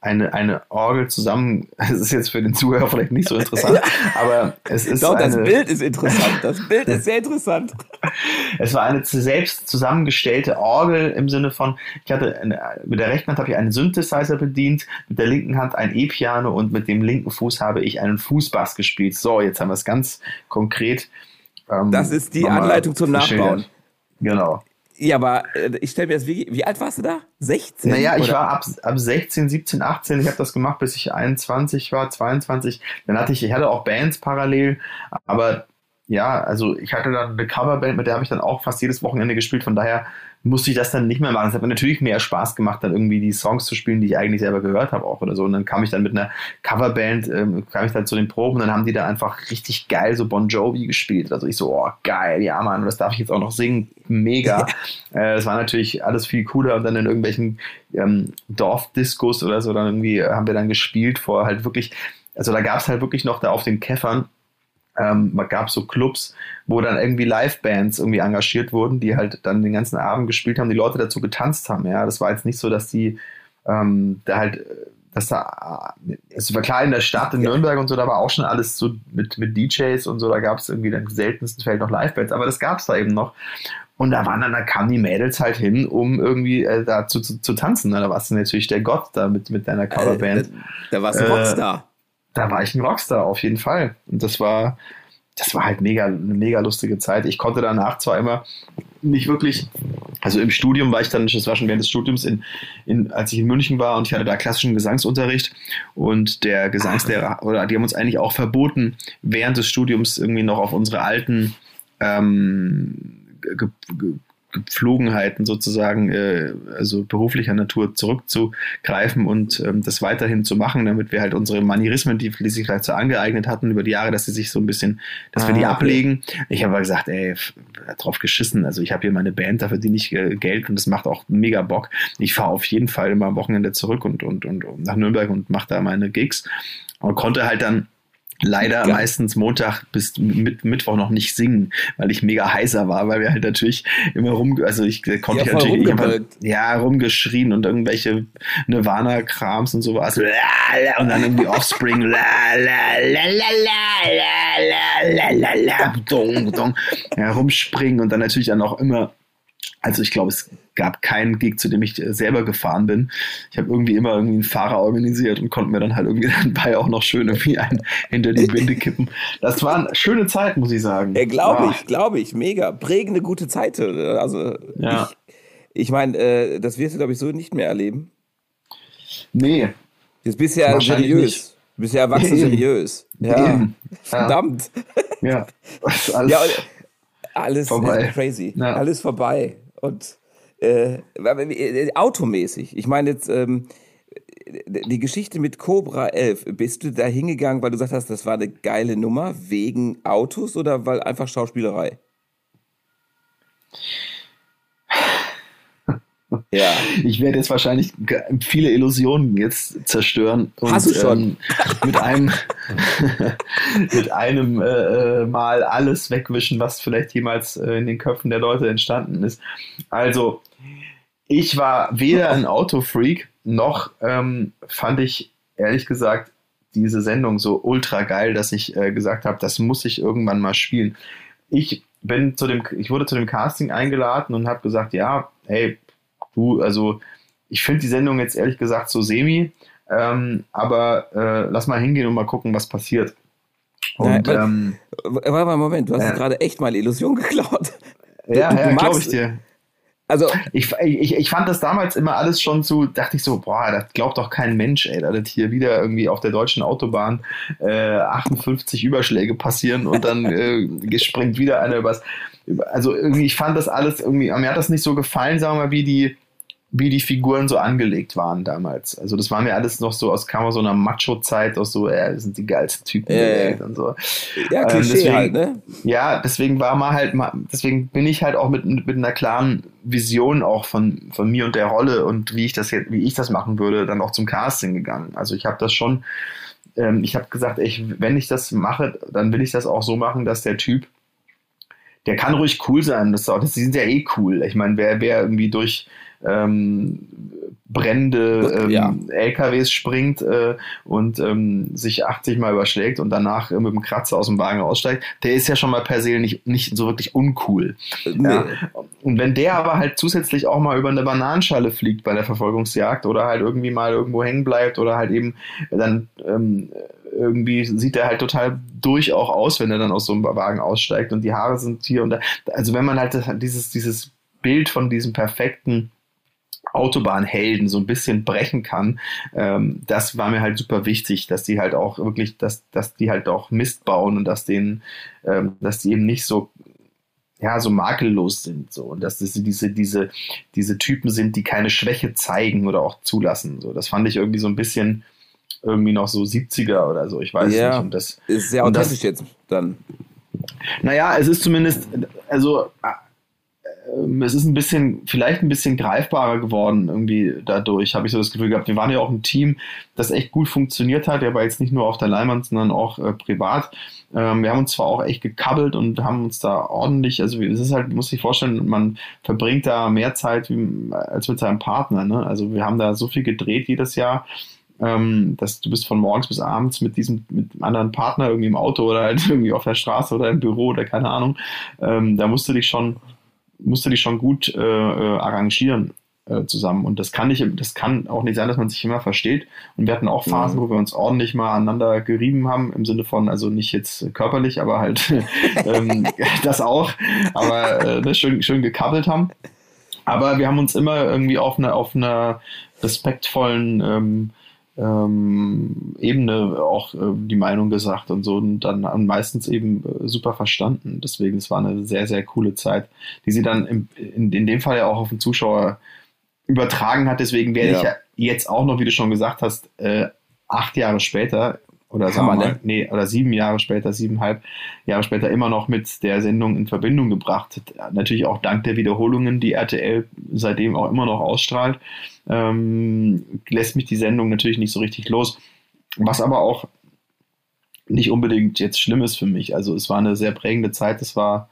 eine Orgel zusammen, es ist jetzt für den Zuhörer vielleicht nicht so interessant, aber es ist das Bild ist interessant, das Bild ist sehr interessant. Es war eine selbst zusammengestellte Orgel im Sinne von, mit der rechten Hand habe ich einen Synthesizer bedient, mit der linken Hand ein E-Piano und mit dem linken Fuß habe ich einen Fußbass gespielt. So, jetzt haben wir es ganz konkret. Das ist die Anleitung zum Nachbauen. Genau. Ja, aber ich stelle mir das, wie alt warst du da? 16? Naja, ich war ab 16, 17, 18. Ich habe das gemacht, bis ich 21 war, 22. Dann hatte ich auch Bands parallel. Aber ja, also ich hatte dann eine Coverband, mit der habe ich dann auch fast jedes Wochenende gespielt. Von daher musste ich das dann nicht mehr machen. Es hat mir natürlich mehr Spaß gemacht, dann irgendwie die Songs zu spielen, die ich eigentlich selber gehört habe auch oder so. Und dann kam ich dann mit einer Coverband, zu den Proben, dann haben die da einfach richtig geil so Bon Jovi gespielt. Also ich so, oh geil, ja Mann, das darf ich jetzt auch noch singen, mega. Das war natürlich alles viel cooler und dann in irgendwelchen Dorfdiscos oder so, dann irgendwie haben wir dann gespielt vor halt wirklich, also da gab es halt wirklich noch da auf den Käffern, man gab so Clubs, wo dann irgendwie Livebands irgendwie engagiert wurden, die halt dann den ganzen Abend gespielt haben, die Leute dazu getanzt haben. Ja, das war jetzt nicht so, dass die es war klar in der Stadt in Nürnberg und so, da war auch schon alles so mit DJs und so, da gab es irgendwie dann im seltensten Fällen noch Livebands, aber das gab es da eben noch. Und da kamen die Mädels halt hin, um irgendwie dazu zu tanzen. Da warst du natürlich der Gott da mit deiner Coverband. Da warst du ein Rockstar. Da war ich ein Rockstar, auf jeden Fall. Und das war halt eine mega lustige Zeit. Ich konnte danach zwar immer nicht wirklich, also im Studium war ich dann, das war schon während des Studiums, als ich in München war und ich hatte da klassischen Gesangsunterricht und der Gesangslehrer, die haben uns eigentlich auch verboten, während des Studiums irgendwie noch auf unsere alten Gepflogenheiten sozusagen, also beruflicher Natur zurückzugreifen und das weiterhin zu machen, damit wir halt unsere Manierismen, die sich vielleicht so angeeignet hatten über die Jahre, dass sie sich so ein bisschen, dass wir die ablegen. Ich habe aber gesagt, ey, drauf geschissen. Also ich habe hier meine Band, dafür verdiene ich Geld und das macht auch mega Bock. Ich fahre auf jeden Fall immer am Wochenende zurück und nach Nürnberg und mache da meine Gigs und konnte halt dann leider meistens Montag bis Mittwoch noch nicht singen, weil ich mega heiser war, weil wir halt natürlich immer rumgeschrien und irgendwelche Nirvana-Krams und sowas und dann irgendwie Offspring rumspringen und dann natürlich dann auch immer, also ich glaube, es gab keinen Gig, zu dem ich selber gefahren bin. Ich habe irgendwie immer einen Fahrer organisiert und konnte mir dann halt irgendwie dabei auch noch schön irgendwie einen hinter die Binde kippen. Das waren schöne Zeiten, muss ich sagen. Glaube ich, mega. Prägende, gute Zeit. Also ja. Ich meine, das wirst du, glaube ich, so nicht mehr erleben. Nee. Das bist ja seriös. Nicht. Du bist ja erwachsen, seriös. Ja. Verdammt. Ja, das ist alles vorbei. Crazy. Ja. Alles vorbei. Und automäßig. Ich meine jetzt die Geschichte mit Cobra 11, bist du da hingegangen, weil du gesagt hast, das war eine geile Nummer wegen Autos oder weil einfach Schauspielerei? Ja. Ich werde jetzt wahrscheinlich viele Illusionen jetzt zerstören und hast du schon? mit einem Mal alles wegwischen, was vielleicht jemals in den Köpfen der Leute entstanden ist. Also, ich war weder ein Autofreak, noch fand ich, ehrlich gesagt, diese Sendung so ultra geil, dass ich gesagt habe, das muss ich irgendwann mal spielen. Ich wurde zu dem Casting eingeladen und habe gesagt, ja, hey, also ich finde die Sendung jetzt ehrlich gesagt so semi, aber lass mal hingehen und mal gucken, was passiert. Und, warte mal, Moment, du hast gerade echt meine Illusion geklaut. Du glaube ich dir. Also, ich fand das damals immer alles schon so, dachte ich so, boah, das glaubt doch kein Mensch, ey, dass hier wieder irgendwie auf der deutschen Autobahn 58 Überschläge passieren und dann springt wieder einer übers. Also irgendwie, ich fand das alles irgendwie, mir hat das nicht so gefallen, sagen wir mal, wie die Figuren so angelegt waren damals. Also das war mir alles noch so, kam aus so einer Macho-Zeit, aus so, das sind die geilsten Typen der Welt und so. Ja, Klischee deswegen, halt, ne? Ja, deswegen bin ich halt auch mit einer klaren Vision auch von mir und der Rolle und wie ich das machen würde, dann auch zum Casting gegangen. Also ich habe das schon, ich habe gesagt, wenn ich das mache, dann will ich das auch so machen, dass der Typ, der kann ruhig cool sein, die sind ja eh cool. Ich meine, wer irgendwie durch brennende LKWs springt und sich 80 Mal überschlägt und danach mit dem Kratzer aus dem Wagen aussteigt, der ist ja schon mal per se nicht so wirklich uncool. Nee. Ja. Und wenn der aber halt zusätzlich auch mal über eine Bananenschale fliegt bei der Verfolgungsjagd oder halt irgendwie mal irgendwo hängen bleibt oder halt eben dann irgendwie sieht er halt total durch auch aus, wenn er dann aus so einem Wagen aussteigt und die Haare sind hier und da. Also wenn man halt dieses Bild von diesem perfekten Autobahnhelden so ein bisschen brechen kann, das war mir halt super wichtig, dass die halt auch wirklich, dass die halt auch Mist bauen und dass die eben nicht so, ja, so makellos sind, so, und dass diese Typen sind, die keine Schwäche zeigen oder auch zulassen, so. Das fand ich irgendwie so ein bisschen irgendwie noch so 70er oder so, ich weiß nicht. Und das ist sehr authentisch jetzt dann. Naja, es ist zumindest, also es ist vielleicht ein bisschen greifbarer geworden irgendwie dadurch, habe ich so das Gefühl gehabt. Wir waren ja auch ein Team, das echt gut funktioniert hat, aber jetzt nicht nur auf der Leinwand, sondern auch privat. Wir haben uns zwar auch echt gekabbelt und haben uns da ordentlich, also es ist halt, muss ich vorstellen, man verbringt da mehr Zeit als mit seinem Partner, ne? Also wir haben da so viel gedreht jedes Jahr, dass du bist von morgens bis abends mit einem anderen Partner irgendwie im Auto oder halt irgendwie auf der Straße oder im Büro oder keine Ahnung. Da musst du dich schon gut arrangieren zusammen. Und das kann auch nicht sein, dass man sich immer versteht. Und wir hatten auch Phasen, wo wir uns ordentlich mal aneinander gerieben haben, im Sinne von, also nicht jetzt körperlich, aber halt das auch, aber schön gekabbelt haben. Aber wir haben uns immer irgendwie auf einer respektvollen Ebene auch die Meinung gesagt und so und dann meistens eben super verstanden. Deswegen, es war eine sehr, sehr coole Zeit, die sie dann in dem Fall ja auch auf den Zuschauer übertragen hat. Deswegen werde ich ja jetzt auch noch, wie du schon gesagt hast, 8 Jahre später oder sagen wir mal, oder 7 Jahre später, 7,5 Jahre später immer noch mit der Sendung in Verbindung gebracht. Natürlich auch dank der Wiederholungen, die RTL seitdem auch immer noch ausstrahlt, lässt mich die Sendung natürlich nicht so richtig los. Was aber auch nicht unbedingt jetzt schlimm ist für mich. Also es war eine sehr prägende Zeit, es war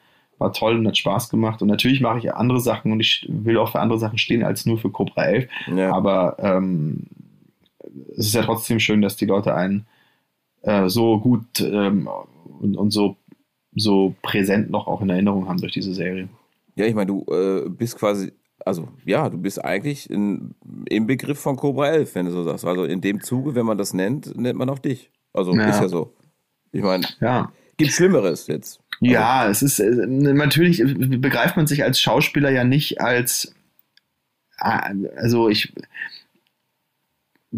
toll und hat Spaß gemacht. Und natürlich mache ich andere Sachen und ich will auch für andere Sachen stehen als nur für Cobra 11. Ja. Aber es ist ja trotzdem schön, dass die Leute einen so gut und so präsent noch auch in Erinnerung haben durch diese Serie. Ja, ich meine, du bist quasi, also ja, du bist eigentlich im Begriff von Cobra 11, wenn du so sagst. Also in dem Zuge, wenn man das nennt, nennt man auch dich. Also ist ja so. Ich meine, gibt Schlimmeres jetzt. Also, ja, es ist, natürlich begreift man sich als Schauspieler ja nicht als, also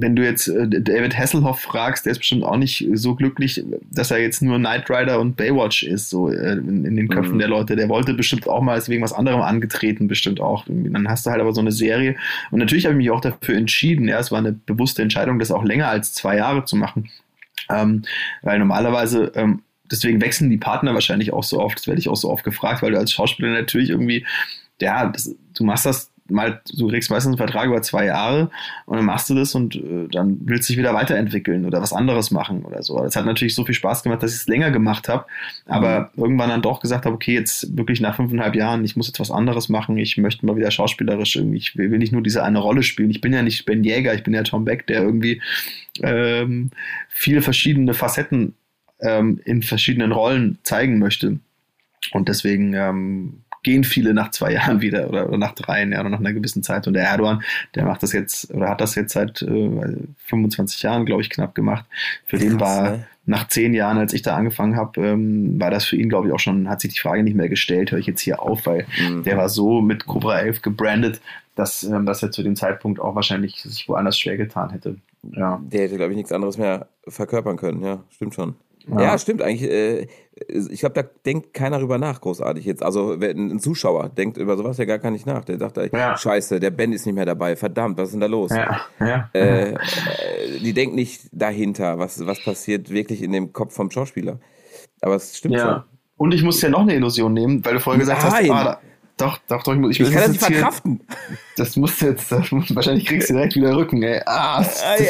wenn du jetzt David Hasselhoff fragst, der ist bestimmt auch nicht so glücklich, dass er jetzt nur Knight Rider und Baywatch ist, so in den Köpfen der Leute. Der wollte bestimmt auch mal, ist wegen was anderem angetreten, bestimmt auch. Dann hast du halt aber so eine Serie. Und natürlich habe ich mich auch dafür entschieden, es war eine bewusste Entscheidung, das auch länger als 2 Jahre zu machen. Weil normalerweise, deswegen wechseln die Partner wahrscheinlich auch so oft, das werde ich auch so oft gefragt, weil du als Schauspieler natürlich irgendwie, du machst das, du kriegst meistens einen Vertrag über 2 Jahre und dann machst du das und dann willst du dich wieder weiterentwickeln oder was anderes machen oder so. Das hat natürlich so viel Spaß gemacht, dass ich es länger gemacht habe, aber irgendwann dann doch gesagt habe, okay, jetzt wirklich nach 5,5 Jahren, ich muss jetzt was anderes machen, ich möchte mal wieder schauspielerisch irgendwie, ich will nicht nur diese eine Rolle spielen, ich bin ja nicht Ben Jäger, ich bin ja Tom Beck, der irgendwie viele verschiedene Facetten in verschiedenen Rollen zeigen möchte. Und deswegen gehen viele nach 2 Jahren wieder oder nach 3 Jahren oder nach einer gewissen Zeit. Und der Erdogan, der macht das jetzt oder hat das jetzt seit 25 Jahren, glaube ich, knapp gemacht. Für den war nach 10 Jahren, als ich da angefangen habe, war das für ihn, glaube ich, auch schon, hat sich die Frage nicht mehr gestellt, höre ich jetzt hier auf, weil der war so mit Cobra 11 gebrandet, dass er zu dem Zeitpunkt auch wahrscheinlich sich woanders schwer getan hätte. Ja. Der hätte, glaube ich, nichts anderes mehr verkörpern können, ja, stimmt schon. Ja, ja, stimmt eigentlich. Ich glaube, da denkt keiner drüber nach, großartig jetzt. Also ein Zuschauer denkt über sowas ja gar nicht nach. Der sagt, scheiße, der Ben ist nicht mehr dabei, verdammt, was ist denn da los? Ja. Ja. Die denken nicht dahinter, was passiert wirklich in dem Kopf vom Schauspieler. Aber es stimmt schon. Und ich muss ja noch eine Illusion nehmen, weil du vorhin gesagt hast, Doch, ich kann das nicht verkraften. Wahrscheinlich kriegst du direkt wieder Rücken, ey.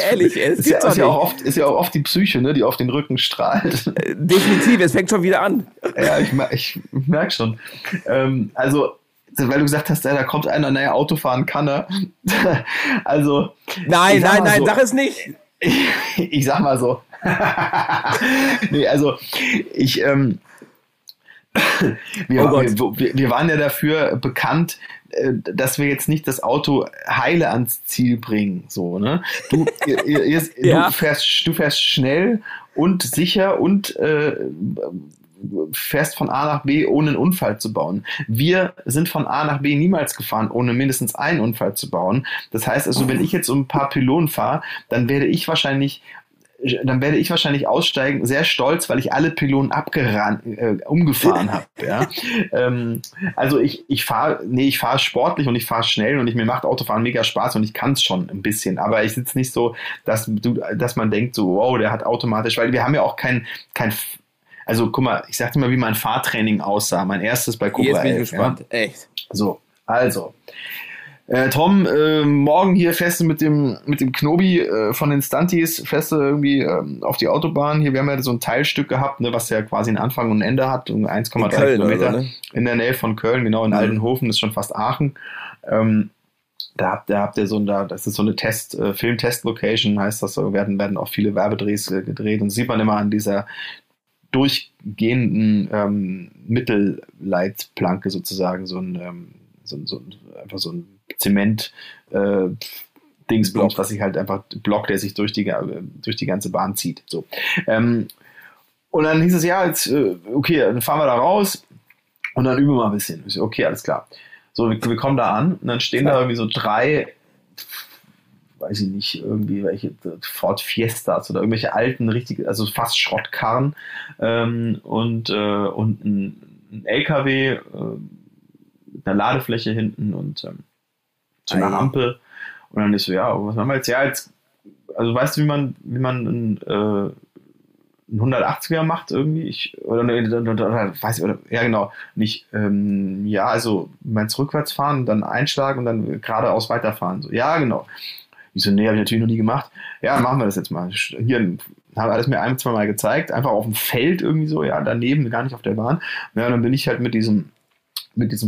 Ehrlich, es gibt doch nicht. Ist ja auch oft die Psyche, ne, die auf den Rücken strahlt. Definitiv, es fängt schon wieder an. Ja, ich merke schon. Also, weil du gesagt hast, da kommt einer, naja, Autofahren kann er. Also. Nein, sag es nicht. Ich sag mal so. Nee, also, wir waren ja dafür bekannt, dass wir jetzt nicht das Auto heile ans Ziel bringen. So, ne? Du fährst schnell und sicher und fährst von A nach B, ohne einen Unfall zu bauen. Wir sind von A nach B niemals gefahren, ohne mindestens einen Unfall zu bauen. Das heißt also, wenn ich jetzt um ein paar Pylonen fahre, dann werde ich wahrscheinlich aussteigen, sehr stolz, weil ich alle Pylonen umgefahren habe. Ja? Also ich fahre sportlich und ich fahre schnell und mir macht Autofahren mega Spaß und ich kann es schon ein bisschen, aber ich sitze nicht so, dass man denkt so, wow, der hat automatisch, weil wir haben ja auch kein also guck mal, ich sag dir mal, wie mein Fahrtraining aussah, mein erstes bei Cobra 11. Jetzt bin ich gespannt, ja? Echt. So, also Tom, morgen hier feste mit dem Knobi von den Stunties, feste irgendwie auf die Autobahn. Hier, wir haben ja so ein Teilstück gehabt, ne, was ja quasi einen Anfang und ein Ende hat, um 1,3 Kilometer oder, ne? In der Nähe von Köln, genau, in Altenhofen, das ist schon fast Aachen. Da habt ihr das ist so eine Film-Test-Location, heißt das so, werden auch viele Werbedrehs gedreht und sieht man immer an dieser durchgehenden Mittelleitplanke sozusagen, so ein Zement-Dingsblock, was sich halt einfach blockt, der sich durch die ganze Bahn zieht. So. Und dann hieß es, ja, jetzt, okay, dann fahren wir da raus und dann üben wir mal ein bisschen. Ich so, okay, alles klar. So, wir kommen da an und dann stehen da irgendwie so 3, weiß ich nicht, irgendwie welche Ford Fiestas oder irgendwelche alten, richtig, also fast Schrottkarren und ein LKW, mit einer Ladefläche hinten und zu einer Rampe. Und dann ist so, ja, was machen wir jetzt? Ja, jetzt, also weißt du, wie man einen 180er macht irgendwie? Nicht. Also meinst rückwärts fahren, dann einschlagen und dann geradeaus weiterfahren. So, ja, genau. Ich so, nee, habe ich natürlich noch nie gemacht. Ja, machen wir das jetzt mal. Hier, habe alles mir 1-2 Mal gezeigt, einfach auf dem Feld irgendwie so, ja, daneben, gar nicht auf der Bahn. Ja, und dann bin ich halt mit diesem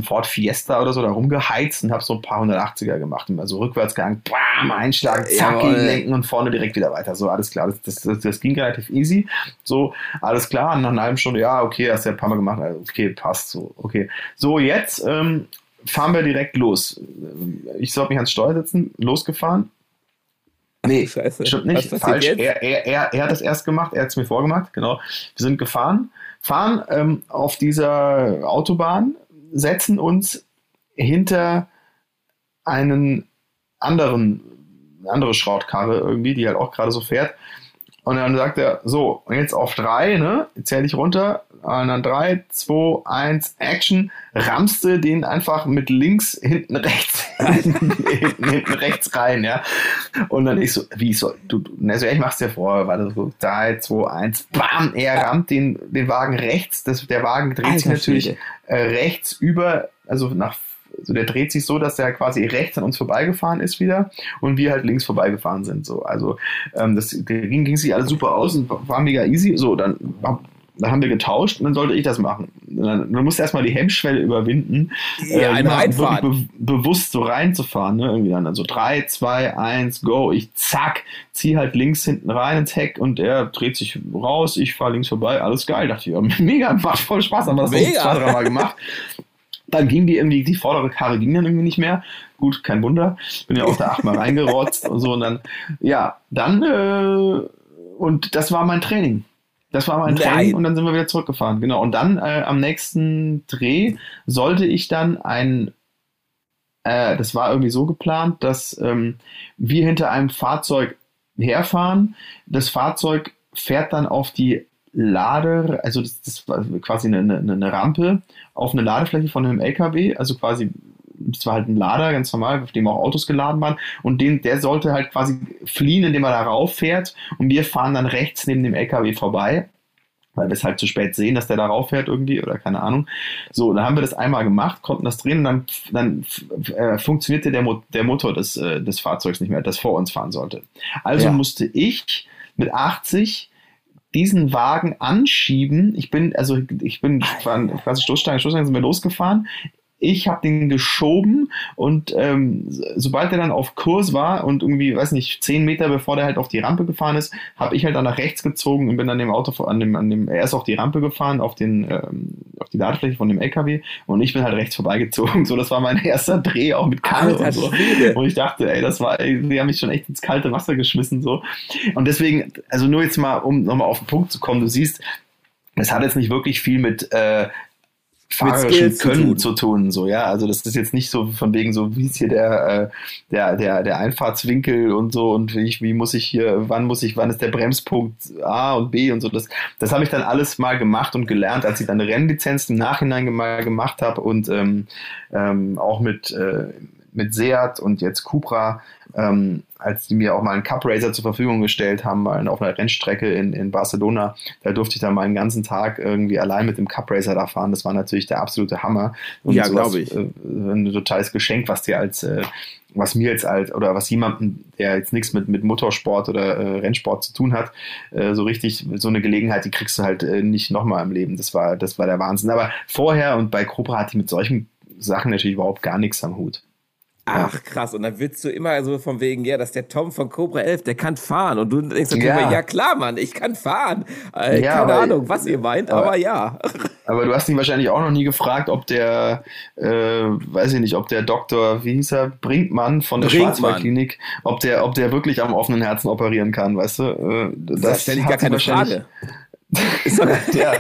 Ford Fiesta oder so da rumgeheizt und habe so ein paar 180er gemacht. Also rückwärts gegangen, bam, einschlagen, zack, gegenlenken und vorne direkt wieder weiter. So, alles klar. Das ging relativ easy. So, alles klar. Und nach einer halben Stunde, ja, okay, hast du ja ein paar Mal gemacht. Also, okay, passt so. Okay. So, jetzt fahren wir direkt los. Ich sollte mich ans Steuer setzen. Losgefahren. Nee, Scheiße. Stimmt nicht. Falsch. Er hat das erst gemacht. Er hat es mir vorgemacht. Genau. Wir sind gefahren. Fahren auf dieser Autobahn, setzen uns hinter eine andere Schrottkarre irgendwie, die halt auch gerade so fährt. Und dann sagt er, so, und jetzt auf 3, ne? Jetzt zähl dich runter. Und dann 3, 2, 1, Action. Rammste den einfach mit links hinten rechts hinten rechts rein, ja. Und dann ich so, wie soll ich mach's dir vor, warte, so 3, 2, 1, bam, er rammt den Wagen rechts, der Wagen dreht sich natürlich rechts über, also der dreht sich so, dass der quasi rechts an uns vorbeigefahren ist wieder und wir halt links vorbeigefahren sind, so. Also das ging sich alles super aus und war mega easy, so, dann haben wir getauscht und dann sollte ich das machen. Man musste erstmal die Hemmschwelle überwinden, bewusst so reinzufahren. Ne? Irgendwie dann so 3, 2, 1, go. Ich zack, zieh halt links hinten rein ins Heck und er dreht sich raus. Ich fahre links vorbei. Alles geil, dachte ich. Ja, mega, macht voll Spaß. Haben wir das so 2-3 Mal gemacht. Dann ging die irgendwie, die vordere Karre ging dann irgendwie nicht mehr. Gut, kein Wunder. Bin ja auch da 8-mal reingerotzt und so. Und dann, das war mein Training. Das war mein Traum und dann sind wir wieder zurückgefahren. Genau. Und dann am nächsten Dreh sollte ich dann das war irgendwie so geplant, dass wir hinter einem Fahrzeug herfahren. Das Fahrzeug fährt dann auf die Lade, also das war quasi eine Rampe auf eine Ladefläche von einem LKW, also quasi, das war halt ein Lader, ganz normal, auf dem auch Autos geladen waren, und der sollte halt quasi fliehen, indem er da rauf fährt, und wir fahren dann rechts neben dem LKW vorbei, weil wir es halt zu spät sehen, dass der da rauf fährt irgendwie, oder keine Ahnung. So, dann haben wir das einmal gemacht, konnten das drehen, und dann funktionierte der Motor des Fahrzeugs nicht mehr, das vor uns fahren sollte. Also musste ich mit 80 diesen Wagen anschieben. Ich war quasi Stoßstange, sind wir losgefahren. Ich habe den geschoben und sobald er dann auf Kurs war und irgendwie, weiß nicht, 10 Meter bevor der halt auf die Rampe gefahren ist, habe ich halt dann nach rechts gezogen und bin dann er ist auf die Rampe gefahren, auf die Ladefläche von dem LKW, und ich bin halt rechts vorbeigezogen. So, das war mein erster Dreh auch mit Karre und so. Und ich dachte, die haben mich schon echt ins kalte Wasser geschmissen, so. Und deswegen, also nur jetzt mal, um nochmal auf den Punkt zu kommen, du siehst, es hat jetzt nicht wirklich viel mit fahrerischen Können zu tun, so, ja, also das ist jetzt nicht so von wegen so, wie ist hier der Einfahrtswinkel und so, und wann ist der Bremspunkt A und B und so, das habe ich dann alles mal gemacht und gelernt, als ich dann eine Rennlizenz im Nachhinein mal gemacht habe, und auch mit Seat und jetzt Cobra, als die mir auch mal einen Cup Racer zur Verfügung gestellt haben, mal auf einer Rennstrecke in Barcelona, da durfte ich dann mal einen ganzen Tag irgendwie allein mit dem Cup Racer da fahren. Das war natürlich der absolute Hammer. Und ja, glaube ich. Ein totales Geschenk, was jemandem, der jetzt nichts mit Motorsport oder Rennsport zu tun hat, so richtig, so eine Gelegenheit, die kriegst du halt nicht nochmal im Leben. Das war der Wahnsinn. Aber vorher und bei Cobra hatte ich mit solchen Sachen natürlich überhaupt gar nichts am Hut. Ach krass, und dann willst du immer so von wegen, ja, dass der Tom von Cobra 11, der kann fahren, und du denkst dann immer, ja klar, Mann, ich kann fahren, keine Ahnung, was ihr meint, aber ja. Aber du hast ihn wahrscheinlich auch noch nie gefragt, ob der, ob der Doktor, wie hieß er, Bringmann von der Schwarzwaldklinik, ob der wirklich am offenen Herzen operieren kann, weißt du? Das stelle ich gar keine Frage. Ja,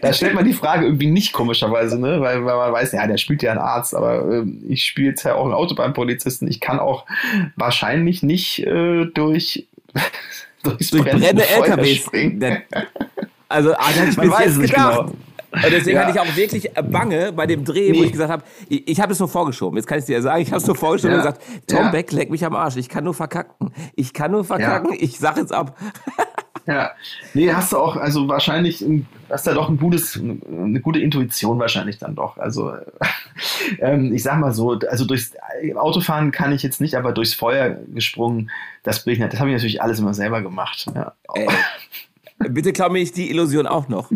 da stellt man die Frage irgendwie nicht, komischerweise, ne? Weil man weiß, ja, der spielt ja einen Arzt, aber ich spiele jetzt ja auch einen Autobahnpolizisten. Ich kann auch wahrscheinlich nicht durch brennende LKWs springen. Also, man weiß es nicht genau. Und deswegen hatte ich auch wirklich Bange bei dem Dreh, wo ich gesagt habe, ich habe es nur vorgeschoben. Jetzt kann ich es dir sagen, ich habe es nur vorgeschoben und gesagt, Tom Beck leck mich am Arsch, ich kann nur verkacken, ich sag jetzt ab. Ja, nee, hast du auch, also wahrscheinlich, hast du ja doch eine gute Intuition wahrscheinlich dann doch. Also, ich sag mal so, also durchs Autofahren kann ich jetzt nicht, aber durchs Feuer gesprungen, das habe ich natürlich alles immer selber gemacht. Ja. Bitte klau mir nicht die Illusion auch noch.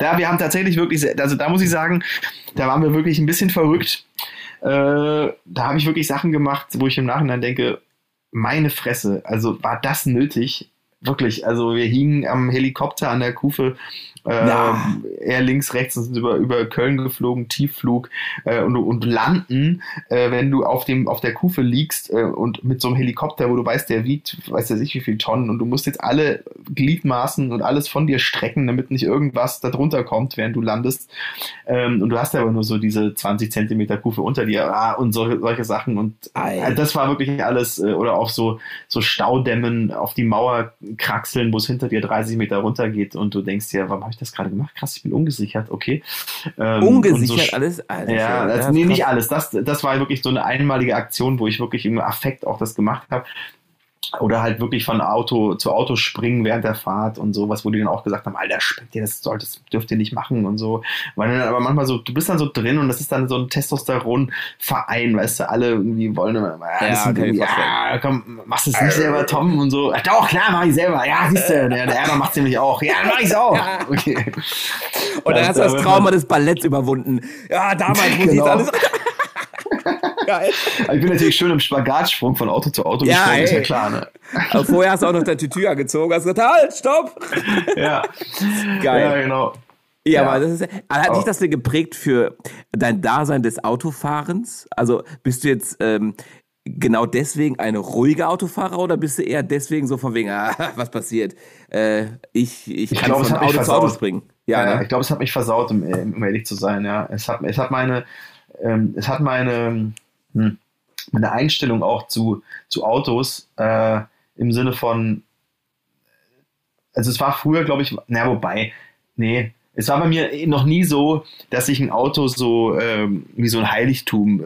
Ja, wir haben tatsächlich wirklich, also da muss ich sagen, da waren wir wirklich ein bisschen verrückt. Da habe ich wirklich Sachen gemacht, wo ich im Nachhinein denke, meine Fresse, also war das nötig? Wirklich, also wir hingen am Helikopter an der Kufe, eher links, rechts, und sind über Köln geflogen, Tiefflug, und landen, wenn du auf der Kufe liegst, und mit so einem Helikopter, wo du weißt, der wiegt, weiß ja nicht wie viel Tonnen, und du musst jetzt alle Gliedmaßen und alles von dir strecken, damit nicht irgendwas da drunter kommt, während du landest, und du hast aber nur so diese 20 Zentimeter Kufe unter dir, und solche Sachen, und das war wirklich alles, oder auch so Staudämmen, auf die Mauer kraxeln, wo es hinter dir 30 Meter runter geht, und du denkst dir, warum habe ich das gerade gemacht? Krass, ich bin ungesichert, okay. Ungesichert so, alles? Ja, nicht alles. Das war wirklich so eine einmalige Aktion, wo ich wirklich im Affekt auch das gemacht habe. Oder halt wirklich von Auto zu Auto springen während der Fahrt und sowas, wo die dann auch gesagt haben, Alter, springt ihr, das dürft ihr nicht machen und so. Weil dann aber manchmal so, du bist dann so drin, und das ist dann so ein Testosteron-Verein, weißt du, alle irgendwie wollen immer, komm, machst du es nicht selber, Tom, und so. Doch, klar, mach ich selber. Ja, siehst du, der Erdogan macht's nämlich auch. Ja, mach ich's auch. Okay. Und dann hast du das Trauma des Balletts überwunden. Ja, damals muss ich alles... Geil. Ich bin natürlich schön im Spagatsprung von Auto zu Auto gesprungen, ist ja klar. Ne? Aber vorher hast du auch noch dein Tütü angezogen, hast gesagt, halt, stopp! Ja, geil. Ja, genau. Ja, aber das ist, hat dich das denn geprägt für dein Dasein des Autofahrens? Also bist du jetzt genau deswegen eine ruhige Autofahrer oder bist du eher deswegen so von wegen, was passiert? Ich kann von Auto zu Auto springen. Ja, ja, ne? Ich glaube, es hat mich versaut, um ehrlich zu sein. Ja. Es hat meine Einstellung auch zu Autos im Sinne von, also es war früher, glaube ich, es war bei mir noch nie so, dass ich ein Auto so wie so ein Heiligtum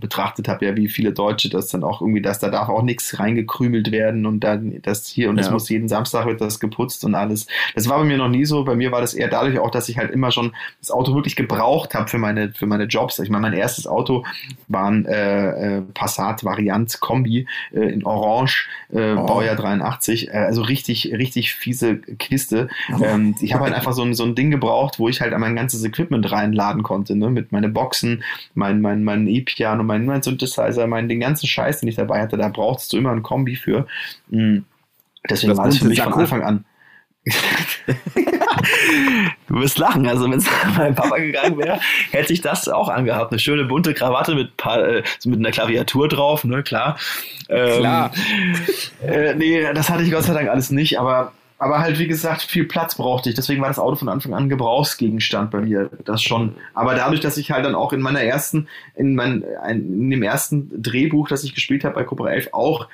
betrachtet habe, ja, wie viele Deutsche das dann auch irgendwie, dass da darf auch nichts reingekrümelt werden und dann das hier und das muss jeden Samstag wird das geputzt und alles. Das war bei mir noch nie so. Bei mir war das eher dadurch auch, dass ich halt immer schon das Auto wirklich gebraucht habe für meine Jobs. Ich meine, mein erstes Auto war ein Passat-Variant-Kombi in Orange, Baujahr 83. Also richtig, richtig fiese Kiste. Ich habe halt einfach so ein Ding gebraucht, wo ich halt mein ganzes Equipment reinladen konnte, ne? Mit meinen Boxen, mein E-Piano, mein Synthesizer, den ganzen Scheiß, den ich dabei hatte, da brauchst du immer ein Kombi für. Deswegen war das für mich von Anfang an. Du wirst lachen, also wenn es mein Papa gegangen wäre, hätte ich das auch angehabt. Eine schöne bunte Krawatte mit einer Klaviatur drauf, ne, klar. Nee, das hatte ich Gott sei Dank alles nicht, aber halt, wie gesagt, viel Platz brauchte ich. Deswegen war das Auto von Anfang an Gebrauchsgegenstand bei mir. Das schon. Aber dadurch, dass ich halt dann auch in dem ersten Drehbuch, das ich gespielt habe bei Cobra 11, auch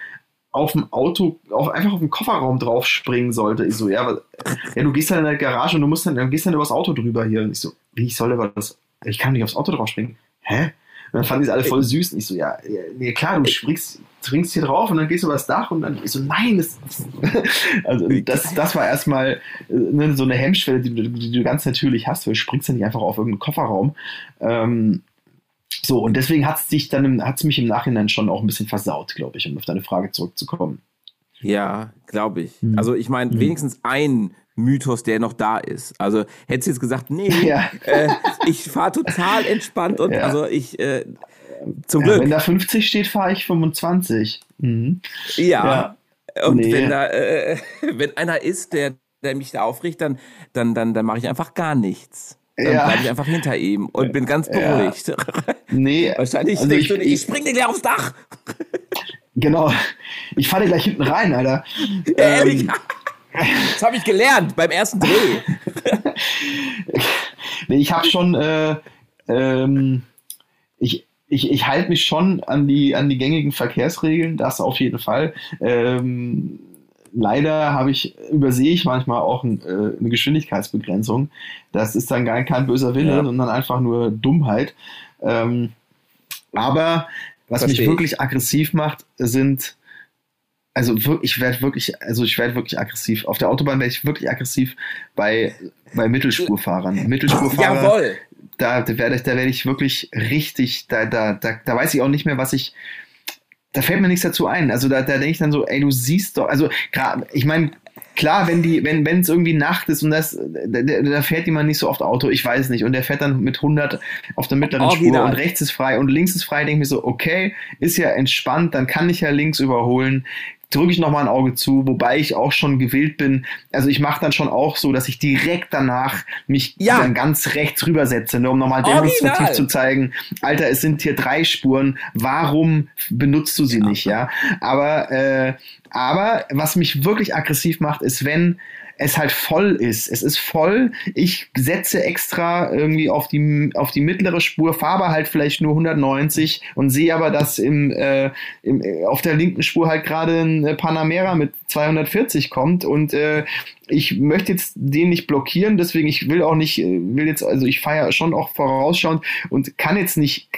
auf dem Auto, auch einfach auf dem Kofferraum drauf springen sollte. Ich so, du gehst dann in der Garage und du gehst dann über das Auto drüber hier. Und ich so, ich kann nicht aufs Auto drauf springen. Hä? Und dann fanden die es alle voll süß. Und ich so, klar, du springst hier drauf und dann gehst du über das Dach und dann ich so, nein. Das war erstmal so eine Hemmschwelle, die du ganz natürlich hast, weil du springst ja nicht einfach auf irgendeinen Kofferraum. Und deswegen hat's mich im Nachhinein schon auch ein bisschen versaut, glaube ich, um auf deine Frage zurückzukommen. Ja, glaube ich. Mhm. Also ich meine, wenigstens ein Mythos, der noch da ist. Also hättest du jetzt gesagt, ich fahre total entspannt und zum Glück. Wenn da 50 steht, fahre ich 25. Mhm. Ja. Und wenn einer ist, der mich da aufregt, dann mache ich einfach gar nichts. Dann bleibe ich einfach hinter ihm und bin ganz beruhigt. Ja. Nee, wahrscheinlich also nicht. Ich springe dir gleich aufs Dach. Genau. Ich fahre gleich hinten rein, Alter. Ehrlich? Das habe ich gelernt beim ersten Dreh. Nee, ich habe schon, ich halte mich schon an die gängigen Verkehrsregeln, das auf jeden Fall. Leider übersehe ich manchmal auch eine Geschwindigkeitsbegrenzung. Das ist dann gar kein böser Wille, sondern einfach nur Dummheit. Aber was mich wirklich aggressiv macht, sind... Ich werde wirklich aggressiv. Auf der Autobahn werde ich wirklich aggressiv bei Mittelspurfahrern. Mittelspurfahrer. Jawohl. Da werde ich wirklich richtig, da weiß ich auch nicht mehr, da fällt mir nichts dazu ein. Also da denke ich dann so, ey, du siehst doch, also gerade, ich meine, klar, wenn es irgendwie Nacht ist und da fährt jemand nicht so oft Auto, ich weiß nicht, und der fährt dann mit 100 auf der mittleren Spur und rechts ist frei und links ist frei, denke ich mir so, okay, ist ja entspannt, dann kann ich ja links überholen, drücke ich nochmal ein Auge zu, wobei ich auch schon gewillt bin, also ich mache dann schon auch so, dass ich direkt danach mich dann ganz rechts rübersetze, ne, um nochmal demonstrativ zu zeigen, Alter, es sind hier 3 Spuren, warum benutzt du sie nicht, ja, aber was mich wirklich aggressiv macht, ist, wenn es halt voll ist. Es ist voll, ich setze extra irgendwie auf die mittlere Spur, fahre halt vielleicht nur 190 und sehe aber, dass auf der linken Spur halt gerade ein Panamera mit 240 kommt und ich möchte jetzt den nicht blockieren, deswegen ich fahre ja schon auch vorausschauend und kann jetzt nicht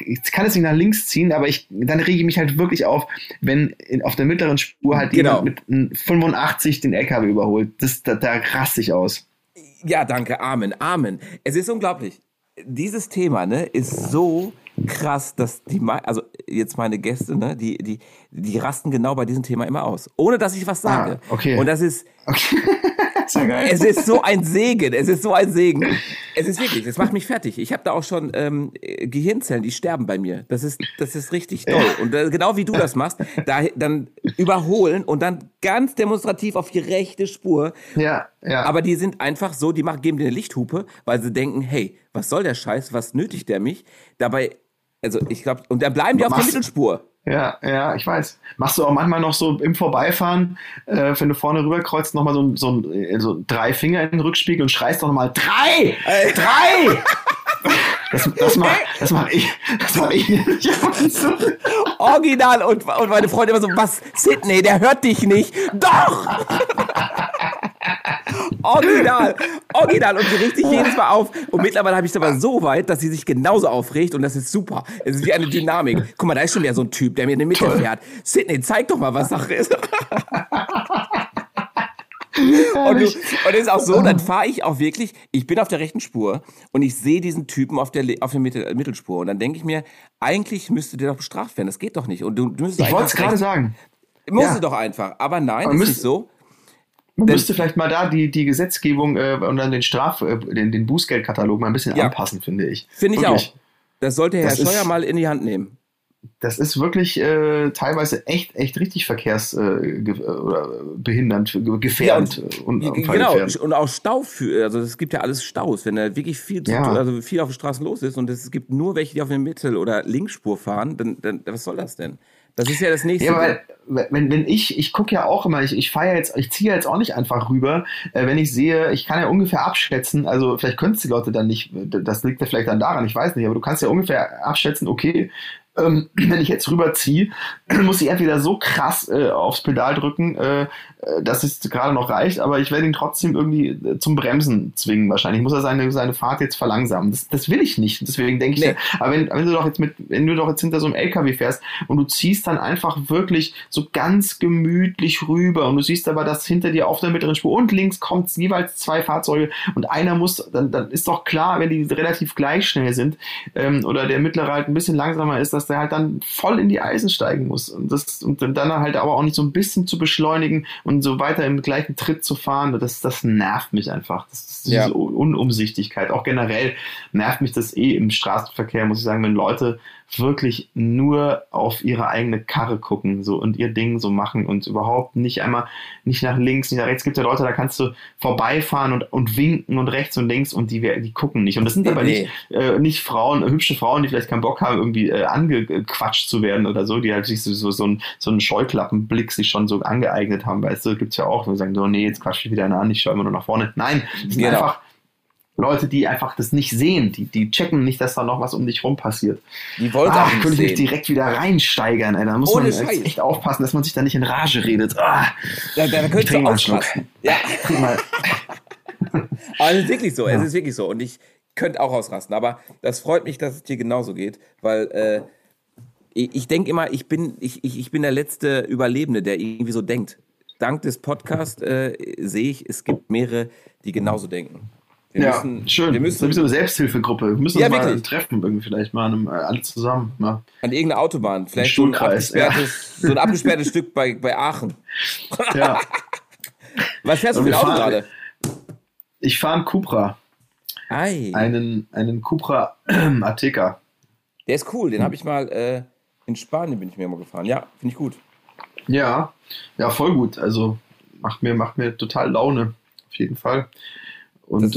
nach links ziehen, aber dann rege ich mich halt wirklich auf, wenn auf der mittleren Spur halt jemand mit 85 den LKW überholt. Da raste ich aus. Ja, danke, Amen, Amen. Es ist unglaublich. Dieses Thema, ne, ist so krass, dass meine Gäste, ne, die rasten genau bei diesem Thema immer aus, ohne dass ich was sage. Okay. Und das ist... Okay. Es ist so ein Segen, es ist so ein Segen. Es ist wirklich, es macht mich fertig. Ich habe da auch schon Gehirnzellen, die sterben bei mir. Das ist richtig toll. Und genau wie du das machst, dann überholen und dann ganz demonstrativ auf die rechte Spur. Ja. Aber die sind einfach so, geben dir eine Lichthupe, weil sie denken, hey, was soll der Scheiß, was nötigt der mich? Dabei, also ich glaube, und dann bleiben die auf der Mittelspur. Ja, ich weiß. Machst du auch manchmal noch so im Vorbeifahren, wenn du vorne rüberkreuzt, nochmal so drei Finger in den Rückspiegel und schreist doch nochmal, drei! Das mach ich nicht. Original. Und meine Freunde immer so, was, Sidney, der hört dich nicht. Doch! Original und sie regt sich jedes Mal auf. Und mittlerweile habe ich es aber so weit, dass sie sich genauso aufregt und das ist super. Es ist wie eine Dynamik. Guck mal, da ist schon wieder so ein Typ, der mir in der Mitte fährt. Sidney, zeig doch mal, was Sache ist. Und es ist auch so, dann fahre ich auch wirklich, ich bin auf der rechten Spur und ich sehe diesen Typen auf der Mittelspur. Und dann denke ich mir, eigentlich müsste der doch bestraft werden, das geht doch nicht. Und du müsstest, ich wollte es gerade sagen. Musst du doch einfach, aber nein, das ist nicht so. Man müsste vielleicht mal da die Gesetzgebung und dann den Bußgeldkatalog mal ein bisschen anpassen, finde ich. Finde ich wirklich. Auch. Das sollte Herr Scheuer mal in die Hand nehmen. Das ist wirklich teilweise echt richtig verkehrsbehindernd, gefährend. Ja, und auch Stau. Also es gibt ja alles Staus, wenn da wirklich viel auf den Straßen los ist und es gibt nur welche, die auf der Mittel- oder Linksspur fahren, dann was soll das denn? Das ist ja das nächste. Ja, weil wenn ich gucke ja auch immer, ich ziehe ja jetzt auch nicht einfach rüber, wenn ich sehe, ich kann ja ungefähr abschätzen, also vielleicht können es die Leute dann nicht, das liegt ja vielleicht dann daran, ich weiß nicht, aber du kannst ja ungefähr abschätzen, okay, wenn ich jetzt rüberziehe, muss ich entweder so krass aufs Pedal drücken, dass es gerade noch reicht, aber ich werde ihn trotzdem irgendwie zum Bremsen zwingen wahrscheinlich. Ich muss ja seine Fahrt jetzt verlangsamen. Das will ich nicht. Deswegen denke ich, aber wenn du doch jetzt hinter so einem LKW fährst und du ziehst dann einfach wirklich so ganz gemütlich rüber und du siehst aber, dass hinter dir auf der mittleren Spur und links kommt jeweils zwei Fahrzeuge und einer muss, dann ist doch klar, wenn die relativ gleich schnell sind oder der mittlere halt ein bisschen langsamer ist, dass der halt dann voll in die Eisen steigen muss und dann halt aber auch nicht so ein bisschen zu beschleunigen und so weiter im gleichen Tritt zu fahren, das nervt mich einfach. Das ist diese Unumsichtigkeit. Auch generell nervt mich das im Straßenverkehr, muss ich sagen, wenn Leute wirklich nur auf ihre eigene Karre gucken so und ihr Ding so machen und überhaupt nicht nach links, nicht nach rechts. Es gibt ja Leute, da kannst du vorbeifahren und winken und rechts und links und die gucken nicht. Und das sind aber nicht Frauen, hübsche Frauen, die vielleicht keinen Bock haben, irgendwie angequatscht zu werden oder so, die halt sich so einen Scheuklappenblick sich schon so angeeignet haben. Weißt du, gibt's ja auch, wo sagen so, nee, jetzt quatsche ich wieder an, ich schaue immer nur nach vorne. Nein, das sind einfach Leute, die einfach das nicht sehen, die checken nicht, dass da noch was um dich rum passiert. Die wollten auch nicht sehen. Könnte ich mich direkt wieder reinsteigern, ey. Da muss man echt aufpassen, dass man sich da nicht in Rage redet. Da könnte ich mal einen Schluck. Ja. Aber es ist wirklich so, Und ich könnte auch ausrasten. Aber das freut mich, dass es dir genauso geht, weil ich denke immer, ich bin der letzte Überlebende, der irgendwie so denkt. Dank des Podcasts sehe ich, es gibt mehrere, die genauso denken. Wir müssen eine Selbsthilfegruppe. Wir müssen uns mal treffen, irgendwie vielleicht mal alle zusammen. Mal. An irgendeiner Autobahn. Vielleicht so ein abgesperrtes Stück bei Aachen. Ja. Was fährst du für ein Auto gerade? Ich fahre einen Cobra. Einen Cobra Ateca. Der ist cool, den habe ich mal in Spanien bin ich mir mal gefahren. Ja, finde ich gut. Ja, voll gut. Also macht mir total Laune. Auf jeden Fall. Und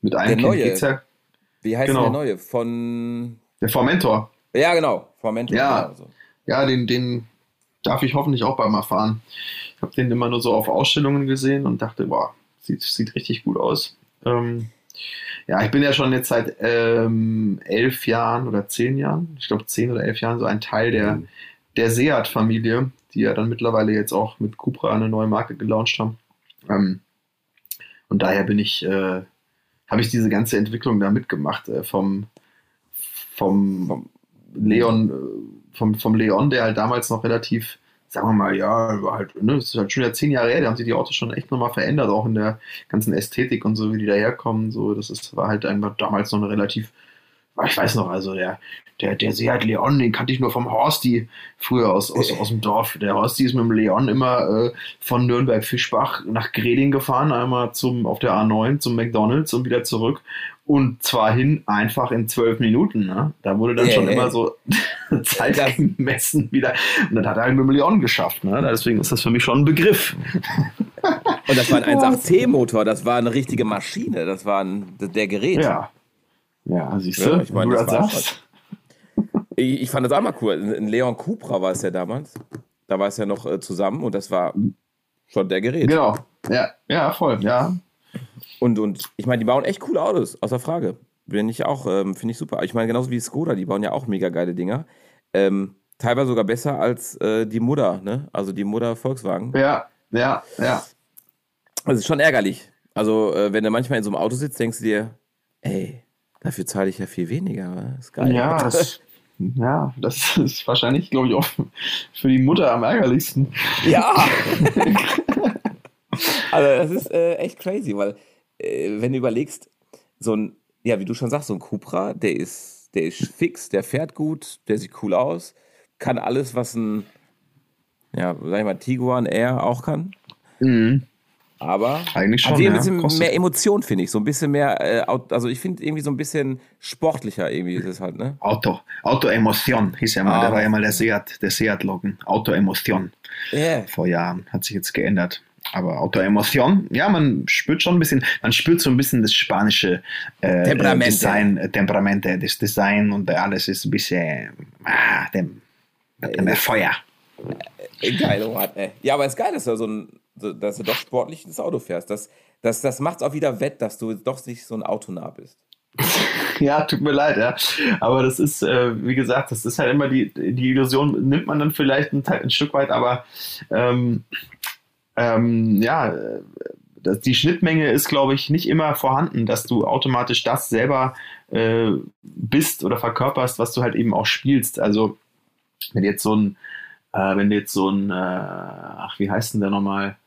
mit einem Kind geht's ja. Wie heißt der neue? Von der Formentor. Ja, genau. Formentor. Ja, also. Ja, den darf ich hoffentlich auch bald mal fahren. Ich habe den immer nur so auf Ausstellungen gesehen und dachte, boah, sieht richtig gut aus. Ich bin ja schon jetzt seit 11 Jahren oder 10 Jahren, ich glaube 10 oder 11 Jahren, so ein Teil der Seat-Familie, die ja dann mittlerweile jetzt auch mit Cobra eine neue Marke gelauncht haben. Und daher habe ich diese ganze Entwicklung da mitgemacht, vom Leon, der halt damals noch relativ, sagen wir mal, es ist halt schon 10 Jahre her, da haben sich die Autos schon echt nochmal verändert, auch in der ganzen Ästhetik und so, wie die daherkommen, so, war halt einfach damals noch eine relativ, ich weiß noch, also der Seat Leon, den kannte ich nur vom Horsti früher aus dem Dorf. Der Horsti ist mit dem Leon immer von Nürnberg-Fischbach nach Greding gefahren, einmal auf der A9 zum McDonalds und wieder zurück. Und zwar hin einfach in 12 Minuten. Ne? Da wurde dann immer so Zeit gemessen wieder. Und dann hat er einen Million geschafft. Ne? Deswegen ist das für mich schon ein Begriff. Und das war ein 1.8T-Motor. Das war eine richtige Maschine. Das war der Gerät. Ja, siehst du. Ich meine, das war's. Ich fand das auch mal cool. In Leon Cobra war es ja damals. Da war es ja noch zusammen und das war schon der Gerät. Genau. Ja, ja, voll, ja. Und ich meine, die bauen echt coole Autos, außer Frage. Bin ich auch, finde ich super. Ich meine, genauso wie Skoda, die bauen ja auch mega geile Dinger. Teilweise sogar besser als die Mutter, ne? Also die Mutter Volkswagen. Ja, ja, ja. Das ist schon ärgerlich. Also, wenn du manchmal in so einem Auto sitzt, denkst du dir, ey, dafür zahle ich ja viel weniger. Das ist geil. Ja, das ist wahrscheinlich, glaube ich, auch für die Mutter am ärgerlichsten. Ja! Also, das ist echt crazy, weil, wenn du überlegst, so ein, ja, wie du schon sagst, so ein Cupra, der ist fix, der fährt gut, der sieht cool aus, kann alles, was ein, ja, sag ich mal, Tiguan Air auch kann. Mhm. Aber eigentlich schon, ein bisschen mehr Emotion, finde ich. So ein bisschen mehr, also ich finde irgendwie so ein bisschen sportlicher irgendwie ist es halt, ne? Auto-Emotion hieß ja mal, da war ja mal der Seat-Logan. Auto-Emotion. Yeah. Vor Jahren hat sich jetzt geändert. Aber Auto-Emotion, ja, man spürt so ein bisschen das spanische Temperamente, das Design und alles ist ein bisschen mehr Feuer. Geil, ey. Ja, aber das Geile ist ja so ein, dass du doch sportlich ins Auto fährst. Das macht es auch wieder wett, dass du doch nicht so ein autonah bist. Ja, tut mir leid, ja. Aber das ist, wie gesagt, das ist halt immer die Illusion, nimmt man dann vielleicht ein Stück weit, aber ja, die Schnittmenge ist, glaube ich, nicht immer vorhanden, dass du automatisch das selber bist oder verkörperst, was du halt eben auch spielst. Also, wenn du jetzt so ein, wie heißt denn der nochmal?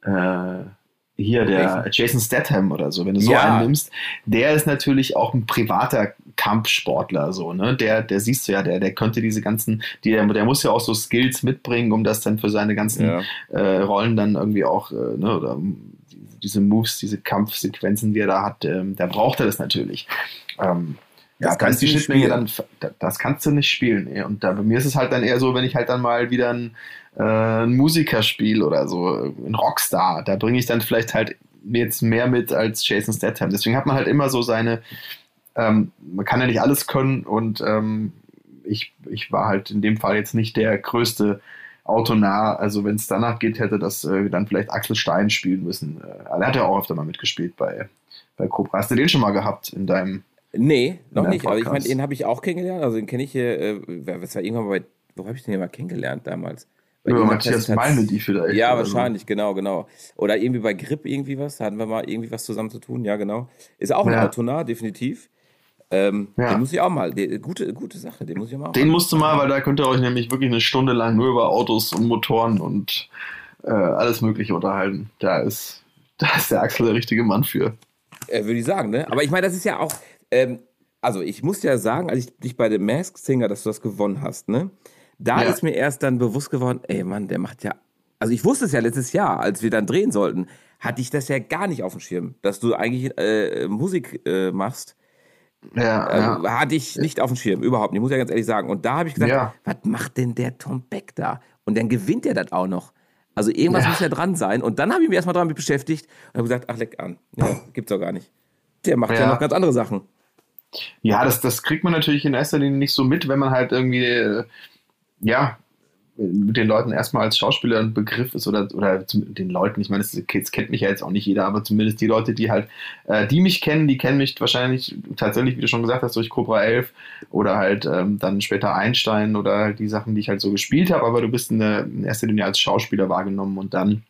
Hier, der Jason Statham oder so, wenn du so einen nimmst, der ist natürlich auch ein privater Kampfsportler, so, ne? Der siehst du ja, der könnte diese ganzen, der muss ja auch so Skills mitbringen, um das dann für seine ganzen Rollen dann irgendwie auch, ne, oder diese Moves, diese Kampfsequenzen, die er da hat, da braucht er das natürlich. Das kannst du nicht spielen. Und da, bei mir ist es halt dann eher so, wenn ich halt dann mal wieder ein Musiker spiele oder so, ein Rockstar, da bringe ich dann vielleicht halt jetzt mehr mit als Jason Statham. Deswegen hat man halt immer so seine, man kann ja nicht alles können und ich war halt in dem Fall jetzt nicht der größte autonah. Also wenn es danach geht, hätte das dann vielleicht Axel Stein spielen müssen. Er hat ja auch öfter mal mitgespielt bei Cobra. Hast du den schon mal gehabt in deinem... Nee, noch nicht, aber ich meine, den habe ich auch kennengelernt, also den kenne ich hier, was war irgendwann mal bei, wo habe ich den hier mal kennengelernt damals? Über Matthias meine die vielleicht. Ja, wahrscheinlich, so. Genau. Oder irgendwie bei Grip irgendwie was, da hatten wir mal irgendwie was zusammen zu tun, ja genau. Ist auch ein Autonar, definitiv. Den muss ich auch mal, gute Sache, den muss ich auch mal. Den musst du mal, weil da könnt ihr euch nämlich wirklich eine Stunde lang nur über Autos und Motoren und alles mögliche unterhalten. Da ist der Axel der richtige Mann für. Würde ich sagen, ne? Aber ich meine, das ist ja auch... also ich muss ja sagen, als ich dich bei The Masked Singer, dass du das gewonnen hast, ne? Da ist mir erst dann bewusst geworden, ey Mann, der macht ja... Also ich wusste es ja letztes Jahr, als wir dann drehen sollten, hatte ich das ja gar nicht auf dem Schirm, dass du eigentlich Musik machst. Ja, hatte ich nicht auf dem Schirm, überhaupt nicht, muss ja ganz ehrlich sagen. Und da habe ich gesagt, was macht denn der Tom Beck da? Und dann gewinnt er das auch noch. Also irgendwas muss ja dran sein. Und dann habe ich mich erstmal damit beschäftigt und habe gesagt, ach leck an, ja, gibt's doch gar nicht. Der macht ja noch ganz andere Sachen. Ja, das kriegt man natürlich in erster Linie nicht so mit, wenn man halt irgendwie, ja, mit den Leuten erstmal als Schauspieler ein Begriff ist oder den Leuten, ich meine, das kennt mich ja jetzt auch nicht jeder, aber zumindest die Leute, die halt, die mich kennen, die kennen mich wahrscheinlich tatsächlich, wie du schon gesagt hast, durch Cobra 11 oder halt dann später Einstein oder halt die Sachen, die ich halt so gespielt habe, aber du bist in erster Linie als Schauspieler wahrgenommen und dann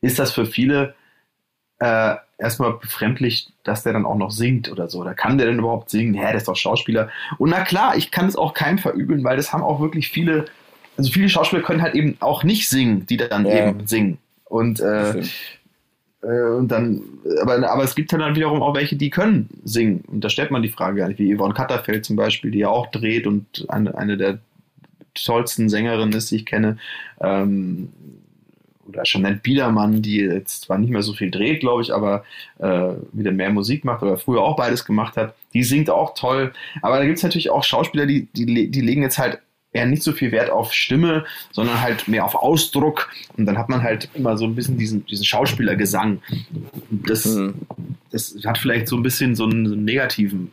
ist das für viele erstmal befremdlich, dass der dann auch noch singt oder so. Oder kann der denn überhaupt singen? Der ist doch Schauspieler. Und na klar, ich kann es auch keinem verübeln, weil das haben auch wirklich viele, also viele Schauspieler können halt eben auch nicht singen, die dann eben singen. Und dann, aber es gibt dann wiederum auch welche, die können singen. Und da stellt man die Frage gar nicht, wie Yvonne Katterfeld zum Beispiel, die ja auch dreht und eine der tollsten Sängerinnen ist, die ich kenne, oder Jeanette Biedermann, die jetzt zwar nicht mehr so viel dreht, glaube ich, aber wieder mehr Musik macht oder früher auch beides gemacht hat, die singt auch toll. Aber da gibt es natürlich auch Schauspieler, die legen jetzt halt eher nicht so viel Wert auf Stimme, sondern halt mehr auf Ausdruck. Und dann hat man halt immer so ein bisschen diesen Schauspielergesang. Das hat vielleicht so ein bisschen so einen negativen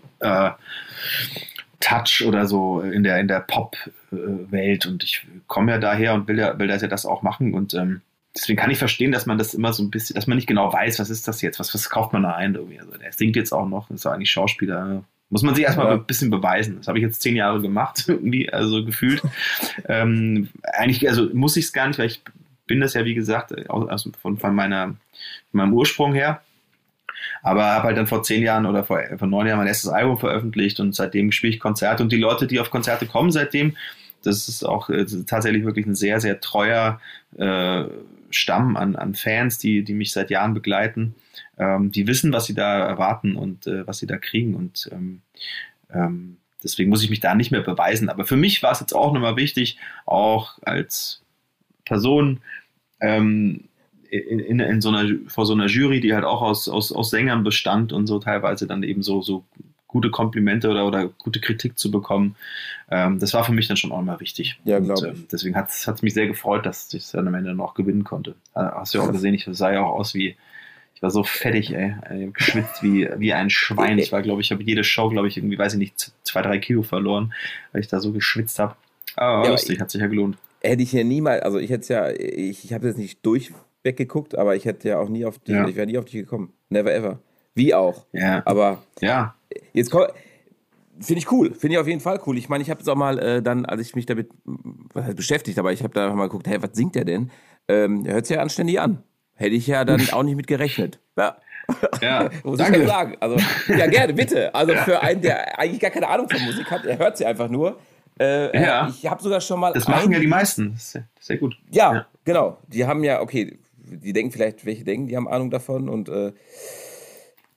Touch oder so in der Pop-Welt, und ich komme ja daher und will das auch machen, und deswegen kann ich verstehen, dass man das immer so ein bisschen, dass man nicht genau weiß, was ist das jetzt, was kauft man da ein irgendwie. Also der singt jetzt auch noch, ist ja eigentlich Schauspieler, muss man sich erstmal ein bisschen beweisen. Das habe ich jetzt 10 Jahre gemacht, irgendwie, also gefühlt. Eigentlich, also muss ich es gar nicht, weil ich bin das ja, wie gesagt, von meinem Ursprung her. Aber habe halt dann vor 10 Jahren oder vor 9 Jahren mein erstes Album veröffentlicht, und seitdem spiele ich Konzerte, und die Leute, die auf Konzerte kommen seitdem, das ist auch tatsächlich wirklich ein sehr, sehr treuer Stamm an Fans, die mich seit Jahren begleiten. Die wissen, was sie da erwarten und was sie da kriegen, und deswegen muss ich mich da nicht mehr beweisen. Aber für mich war es jetzt auch nochmal wichtig, auch als Person vor so einer Jury, die halt auch aus Sängern bestand und so, teilweise dann eben so gute Komplimente oder gute Kritik zu bekommen. Das war für mich dann schon auch mal wichtig. Ja, glaube ich. Deswegen hat es mich sehr gefreut, dass ich es dann am Ende noch gewinnen konnte. Hast du ja auch gesehen, ich sah ja auch aus wie, ich war so fettig, ey. Ich habe geschwitzt wie ein Schwein. Ich war, glaube ich, habe jede Show, glaube ich, irgendwie, weiß ich nicht, 2-3 Kilo verloren, weil ich da so geschwitzt habe. Aber ja, lustig, hat sich ja gelohnt. Hätte ich ja niemals, also ich hätte es ja, ich habe jetzt nicht durchweg geguckt, aber ich hätte ja auch nie auf dich, ich wäre nie auf dich gekommen. Never ever. Wie auch. Yeah. Aber jetzt finde ich cool. Finde ich auf jeden Fall cool. Ich meine, ich habe jetzt auch mal dann, als ich mich damit beschäftigt, aber ich habe da mal geguckt, hey, was singt der denn? Hört es ja anständig an. Hätte ich ja dann auch nicht mit gerechnet. Ja. Ja, muss ich ja sagen. Also, ja, gerne, bitte. Also für einen, der eigentlich gar keine Ahnung von Musik hat, der hört sie einfach nur. Ich habe sogar schon mal... Das machen ja die meisten. Das ist sehr gut. Ja, genau. Die haben ja, okay, die denken vielleicht, welche denken, die haben Ahnung davon, und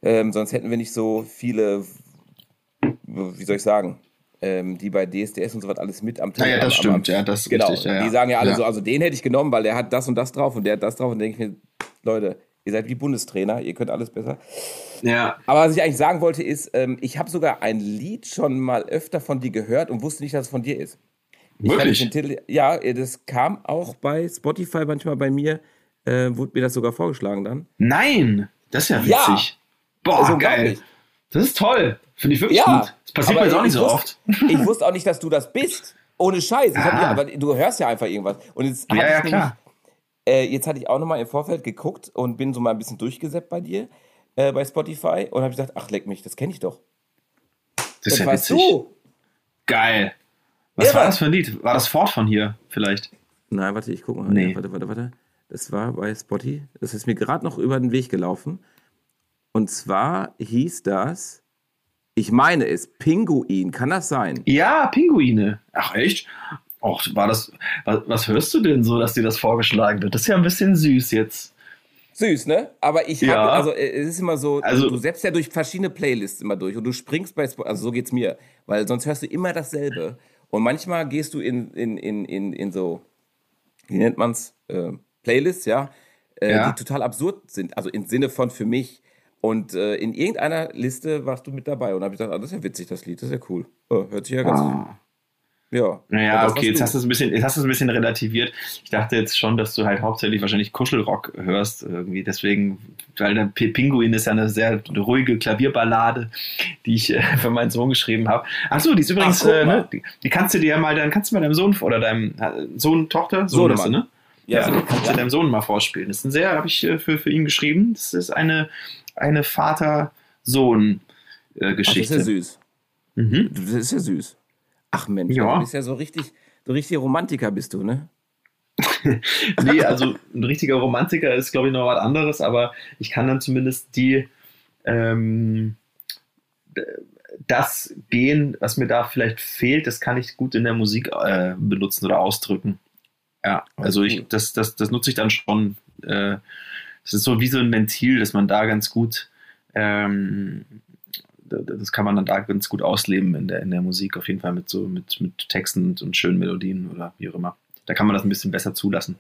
sonst hätten wir nicht so viele, wie soll ich sagen, die bei DSDS und so was alles mit am Tisch. Ja, das stimmt, ja, das ist richtig. Ja, die sagen ja alle so, also den hätte ich genommen, weil der hat das und das drauf und der hat das drauf, und denke ich mir, Leute, ihr seid wie Bundestrainer, ihr könnt alles besser. Ja. Aber was ich eigentlich sagen wollte ist, ich habe sogar ein Lied schon mal öfter von dir gehört und wusste nicht, dass es von dir ist. Wirklich? Ich den Titel, ja, das kam auch bei Spotify manchmal bei mir, wurde mir das sogar vorgeschlagen dann. Nein, das ist ja witzig. Ja, boah, also geil. Das ist toll. Finde ich wirklich gut. Das passiert mir jetzt auch nicht so oft. Ich wusste auch nicht, dass du das bist. Ohne Scheiß. Aber du hörst ja einfach irgendwas. Und jetzt klar. Jetzt hatte ich auch nochmal im Vorfeld geguckt und bin so mal ein bisschen durchgesäppt bei dir, bei Spotify, und habe gesagt, ach, leck mich, das kenne ich doch. Das ist ja witzig. Du. Geil. Was war das für ein Lied? War das Fort von hier vielleicht? Nein, warte, ich gucke mal. Nee. Warte. Das war bei Spotify. Das ist mir gerade noch über den Weg gelaufen. Und zwar hieß das, ich meine es, Pinguin. Kann das sein? Ja, Pinguine. Ach, echt? Och, was hörst du denn so, dass dir das vorgeschlagen wird? Das ist ja ein bisschen süß jetzt. Süß, ne? Aber ich habe, also es ist immer so, du selbst ja durch verschiedene Playlists immer durch, und du springst bei Spotify, also so geht's mir, weil sonst hörst du immer dasselbe. Und manchmal gehst du in so, wie nennt man's, Playlists, die total absurd sind, also im Sinne von für mich. Und in irgendeiner Liste warst du mit dabei, und habe ich gedacht, das ist ja witzig, das Lied, das ist ja cool. Oh, hört sich ja ganz gut. Ja. Naja, okay, jetzt hast du es ein bisschen relativiert. Ich dachte jetzt schon, dass du halt hauptsächlich wahrscheinlich Kuschelrock hörst irgendwie. Deswegen, weil der Pinguin ist ja eine sehr ruhige Klavierballade, die ich für meinen Sohn geschrieben habe. Achso, die ist übrigens, die kannst du dir ja mal, dann kannst du mal deinem Sohn oder deinem Sohn, Tochter, Sohn hast du, ne? Ja, so, kannst du deinem Sohn mal vorspielen. Das ist ein sehr, habe ich für ihn geschrieben. Das ist eine Vater-Sohn-Geschichte. Das ist ja süß. Mhm. Das ist ja süß. Ach Mensch, du bist ja so richtig Romantiker bist du, ne? Nee, also ein richtiger Romantiker ist, glaube ich, noch was anderes, aber ich kann dann zumindest das gehen, was mir da vielleicht fehlt, das kann ich gut in der Musik benutzen oder ausdrücken. Ja, also das nutze ich dann schon. Das ist so wie so ein Ventil, dass man da ganz gut... das kann man dann da ganz gut ausleben in der Musik, auf jeden Fall mit Texten und schönen Melodien oder wie auch immer. Da kann man das ein bisschen besser zulassen.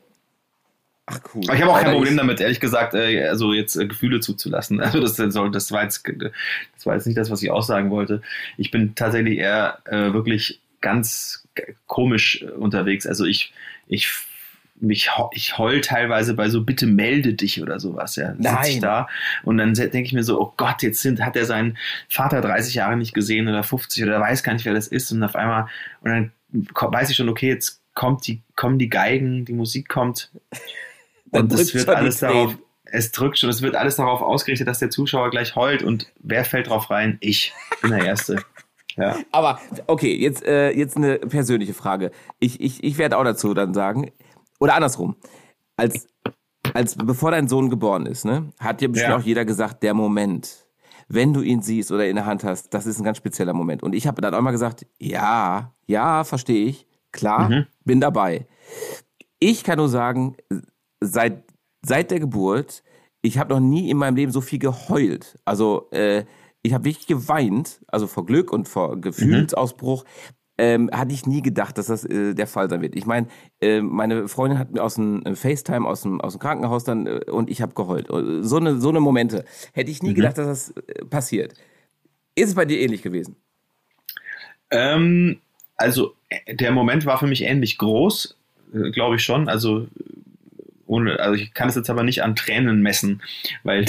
Ach cool. Aber ich habe auch kein Problem damit, ehrlich gesagt, also jetzt Gefühle zuzulassen. Also das war jetzt nicht das, was ich aussagen wollte. Ich bin tatsächlich eher wirklich ganz komisch unterwegs. Also ich ich heul teilweise bei so, bitte melde dich oder sowas. Ja, sitze ich da und dann denke ich mir so, oh Gott, jetzt hat er seinen Vater 30 Jahre nicht gesehen oder 50 oder weiß gar nicht, wer das ist. Und auf einmal, und dann weiß ich schon, okay, jetzt kommen die Geigen, die Musik kommt und es wird alles darauf, es wird alles darauf ausgerichtet, dass der Zuschauer gleich heult und wer fällt drauf rein? Ich bin der Erste. Ja. Aber okay, jetzt eine persönliche Frage. Ich werde auch dazu dann sagen, oder andersrum, als bevor dein Sohn geboren ist, ne, hat dir bestimmt auch jeder gesagt, der Moment, wenn du ihn siehst oder in der Hand hast, das ist ein ganz spezieller Moment. Und ich habe dann auch mal gesagt, ja, verstehe ich, klar, bin dabei. Ich kann nur sagen, seit der Geburt, ich habe noch nie in meinem Leben so viel geheult. Also ich habe wirklich geweint, also vor Glück und vor Gefühlsausbruch. Hatte ich nie gedacht, dass das der Fall sein wird. Ich meine, meine Freundin hat mir aus dem FaceTime, aus dem Krankenhaus dann und ich habe geheult. So eine Momente. Hätte ich nie gedacht, dass das passiert. Ist es bei dir ähnlich gewesen? Also der Moment war für mich ähnlich groß, glaube ich schon. Also ich kann es jetzt aber nicht an Tränen messen, weil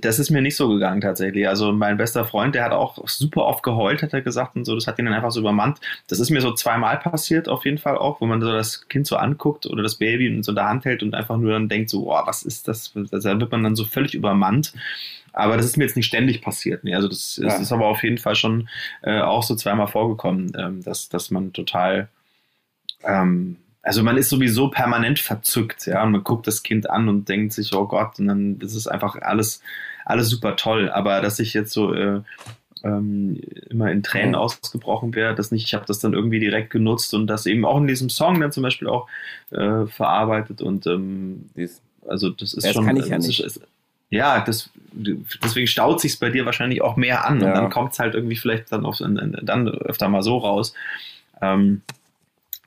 das ist mir nicht so gegangen tatsächlich. Also mein bester Freund, der hat auch super oft geheult, hat er gesagt und so. Das hat ihn dann einfach so übermannt. Das ist mir so zweimal passiert auf jeden Fall auch, wo man so das Kind so anguckt oder das Baby und so in der Hand hält und einfach nur dann denkt so, boah, was ist das? Also da wird man dann so völlig übermannt. Aber das ist mir jetzt nicht ständig passiert. Nee, also das ist aber auf jeden Fall schon auch so zweimal vorgekommen, dass man total... Also man ist sowieso permanent verzückt, ja, und man guckt das Kind an und denkt sich, oh Gott, und dann ist es einfach alles super toll, aber dass ich jetzt so immer in Tränen ausgebrochen wäre, das nicht, ich habe das dann irgendwie direkt genutzt und das eben auch in diesem Song dann zum Beispiel auch verarbeitet und also das ist schon... Das kann ich ja nicht. Deswegen staut sich's bei dir wahrscheinlich auch mehr an und dann kommt's halt irgendwie vielleicht dann öfter mal so raus,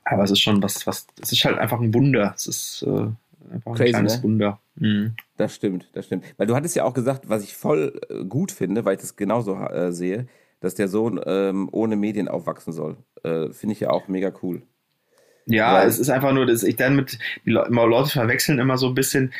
aber es ist schon es ist halt einfach ein Wunder. Es ist einfach crazy, ein kleines Wunder. Mhm. Das stimmt. Weil du hattest ja auch gesagt, was ich voll gut finde, weil ich das genauso sehe, dass der Sohn ohne Medien aufwachsen soll. Finde ich ja auch mega cool. Ja, weil es ist einfach nur, dass die Leute verwechseln immer so ein bisschen,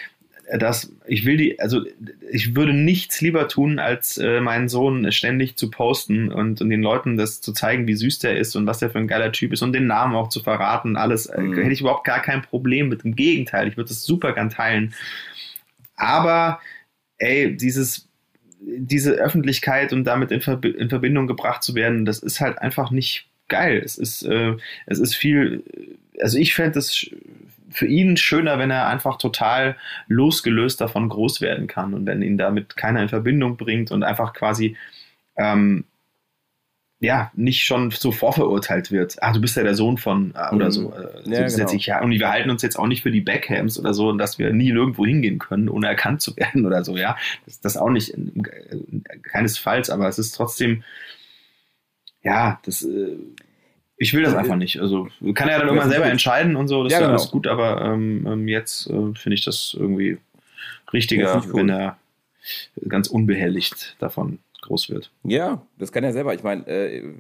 dass ich würde nichts lieber tun, als meinen Sohn ständig zu posten und den Leuten das zu zeigen, wie süß der ist und was der für ein geiler Typ ist und den Namen auch zu verraten, alles. Hätte ich überhaupt gar kein Problem mit. Im Gegenteil, ich würde das super gern teilen. Aber, diese Öffentlichkeit und damit in Verbindung gebracht zu werden, das ist halt einfach nicht geil. Es ist viel, also ich fände das für ihn schöner, wenn er einfach total losgelöst davon groß werden kann und wenn ihn damit keiner in Verbindung bringt und einfach quasi nicht schon so vorverurteilt wird. Ah, du bist ja der Sohn von oder so. Und wir halten uns jetzt auch nicht für die Beckhams oder so, dass wir nie nirgendwo hingehen können, ohne erkannt zu werden oder so. Ja, das auch nicht, keinesfalls. Aber es ist trotzdem, ich will das einfach nicht. Also kann er dann irgendwann selber entscheiden und so, das ist alles gut, aber jetzt finde ich das irgendwie richtiger, wenn er ganz unbehelligt davon groß wird. Ja, das kann er selber. Ich meine,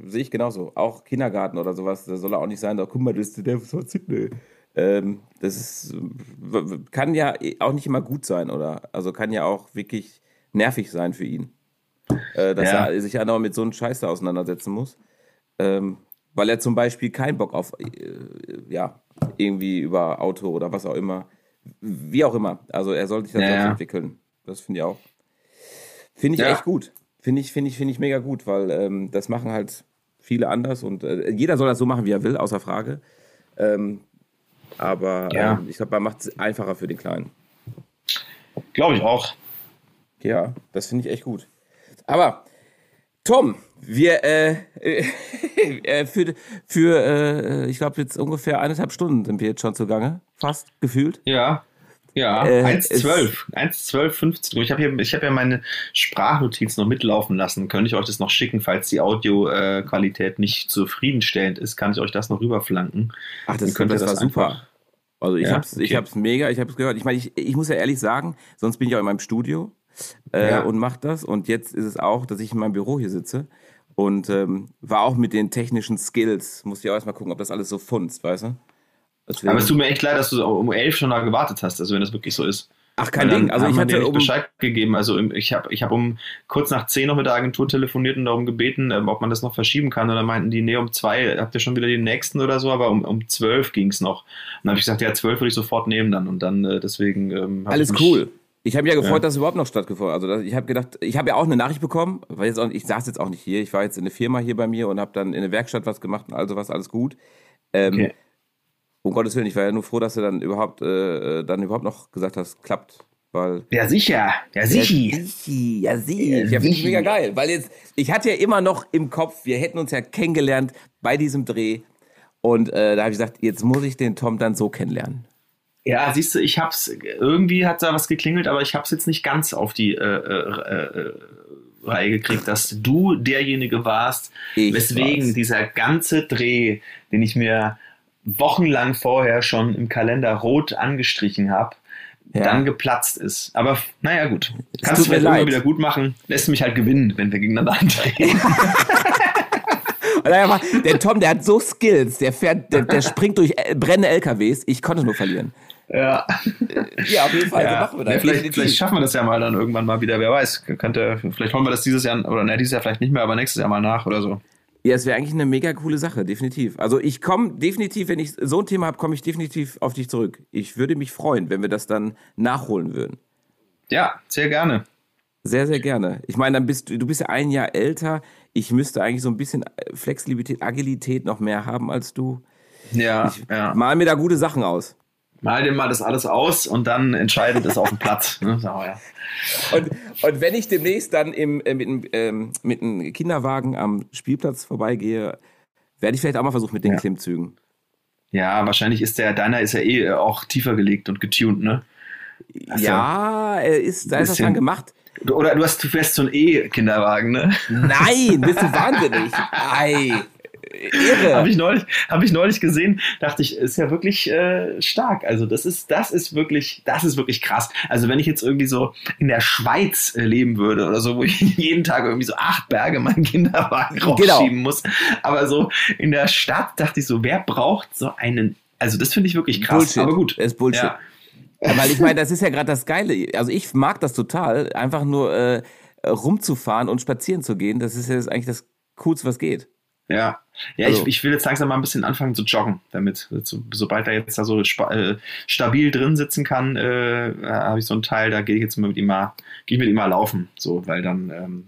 sehe ich genauso. Auch Kindergarten oder sowas, da soll er auch nicht sein, da guck mal, das ist der von Sidney. Das ist, kann ja auch nicht immer gut sein, oder? Also kann ja auch wirklich nervig sein für ihn. Dass er sich ja noch mit so einem Scheiß da auseinandersetzen muss. Weil er zum Beispiel keinen Bock auf, irgendwie über Auto oder was auch immer, wie auch immer. Also er soll sich das selbst entwickeln. Das finde ich auch. Finde ich echt gut. Finde ich mega gut, weil das machen halt viele anders und jeder soll das so machen, wie er will, außer Frage. Ich glaube, man macht es einfacher für den Kleinen. Glaube ich auch. Ja, das finde ich echt gut. Aber Tom, wir ich glaube jetzt ungefähr 1,5 Stunden sind wir jetzt schon zugange, fast gefühlt. Ja, 1:12:15. Ich hab ja meine Sprachnotiz noch mitlaufen lassen. Könnte ich euch das noch schicken, falls die Audioqualität nicht zufriedenstellend ist, kann ich euch das noch rüberflanken. Ach, das war super. Also ich hab's mega, ich hab's gehört. Ich meine, ich muss ja ehrlich sagen, sonst bin ich auch in meinem Studio. Und macht das. Und jetzt ist es auch, dass ich in meinem Büro hier sitze und war auch mit den technischen Skills, musste ich auch erstmal gucken, ob das alles so funzt, weißt du? Deswegen. Aber es tut mir echt leid, dass du um 11 schon da gewartet hast, also wenn das wirklich so ist. Ach, kein Ding. Also ich hatte Bescheid gegeben. Also ich habe um kurz nach 10 noch mit der Agentur telefoniert und darum gebeten, ob man das noch verschieben kann. Und dann meinten die, nee, um 2 habt ihr schon wieder den nächsten oder so, aber um 12 ging es noch. Und dann habe ich gesagt, ja, 12 würde ich sofort nehmen dann. Und dann deswegen... Alles cool. Ich habe mich ja gefreut, dass es überhaupt noch stattgefunden hat. Also ich habe gedacht, ich habe ja auch eine Nachricht bekommen, weil jetzt auch, ich saß jetzt auch nicht hier. Ich war jetzt in der Firma hier bei mir und habe dann in der Werkstatt was gemacht und also was, alles gut. Okay. Um Gottes Willen, ich war ja nur froh, dass du dann überhaupt noch gesagt hast, klappt, weil... Ja, sicher. Ja, sicher. Ja, sicher. Ja, finde ich mega geil, weil jetzt, ich hatte ja immer noch im Kopf, wir hätten uns ja kennengelernt bei diesem Dreh und da habe ich gesagt, jetzt muss ich den Tom dann so kennenlernen. Ja, siehst du, ich hab's, irgendwie hat da was geklingelt, aber ich hab's jetzt nicht ganz auf die Reihe gekriegt, dass du derjenige warst, weswegen dieser ganze Dreh, den ich mir wochenlang vorher schon im Kalender rot angestrichen habe, dann geplatzt ist. Aber naja, gut. Kannst du vielleicht immer wieder gut machen. Lässt mich halt gewinnen, wenn wir gegeneinander antreten. Der Tom, der hat so Skills. Der springt durch brennende LKWs. Ich konnte nur verlieren. Ja. Ja, auf jeden Fall. Ja. So machen wir das. Ja, vielleicht schaffen wir das ja mal dann irgendwann mal wieder. Wer weiß. Vielleicht holen wir das dieses Jahr, oder dieses Jahr vielleicht nicht mehr, aber nächstes Jahr mal nach oder so. Ja, es wäre eigentlich eine mega coole Sache, definitiv. Also ich komme definitiv, wenn ich so ein Thema habe, komme ich definitiv auf dich zurück. Ich würde mich freuen, wenn wir das dann nachholen würden. Ja, sehr gerne. Sehr, sehr gerne. Ich meine, dann bist du ja ein Jahr älter. Ich müsste eigentlich so ein bisschen Flexibilität, Agilität noch mehr haben als du. Ja, ja. Mal mir da gute Sachen aus. Mal dir mal das alles aus und dann entscheidet es auf dem Platz. Ne? So, ja. Und wenn ich demnächst dann mit einem Kinderwagen am Spielplatz vorbeigehe, werde ich vielleicht auch mal versuchen mit den Klimmzügen. Ja, wahrscheinlich ist deiner ist ja eh auch tiefer gelegt und getuned, ne? Also ja, da ist was dran gemacht. Oder du fährst so einen E-Kinderwagen, ne? Nein, bist du wahnsinnig. Ei. Irre. Habe ich neulich gesehen, dachte ich, ist ja wirklich stark. Also das ist wirklich krass. Also wenn ich jetzt irgendwie so in der Schweiz leben würde oder so, wo ich jeden Tag irgendwie so 8 Berge meinen Kinderwagen rausschieben muss. Aber so in der Stadt dachte ich so, wer braucht so einen, also das finde ich wirklich krass. Bullshit. Aber gut. Das ist Bullshit. Ja. Weil ich meine, das ist ja gerade das Geile. Also ich mag das total, einfach nur rumzufahren und spazieren zu gehen. Das ist ja eigentlich das Coolste, was geht. Ja, ja, also. Ich will jetzt langsam mal ein bisschen anfangen zu joggen damit. Sobald er jetzt da so stabil drin sitzen kann, habe ich so einen Teil, da gehe ich jetzt mit ihm mal laufen, so, weil dann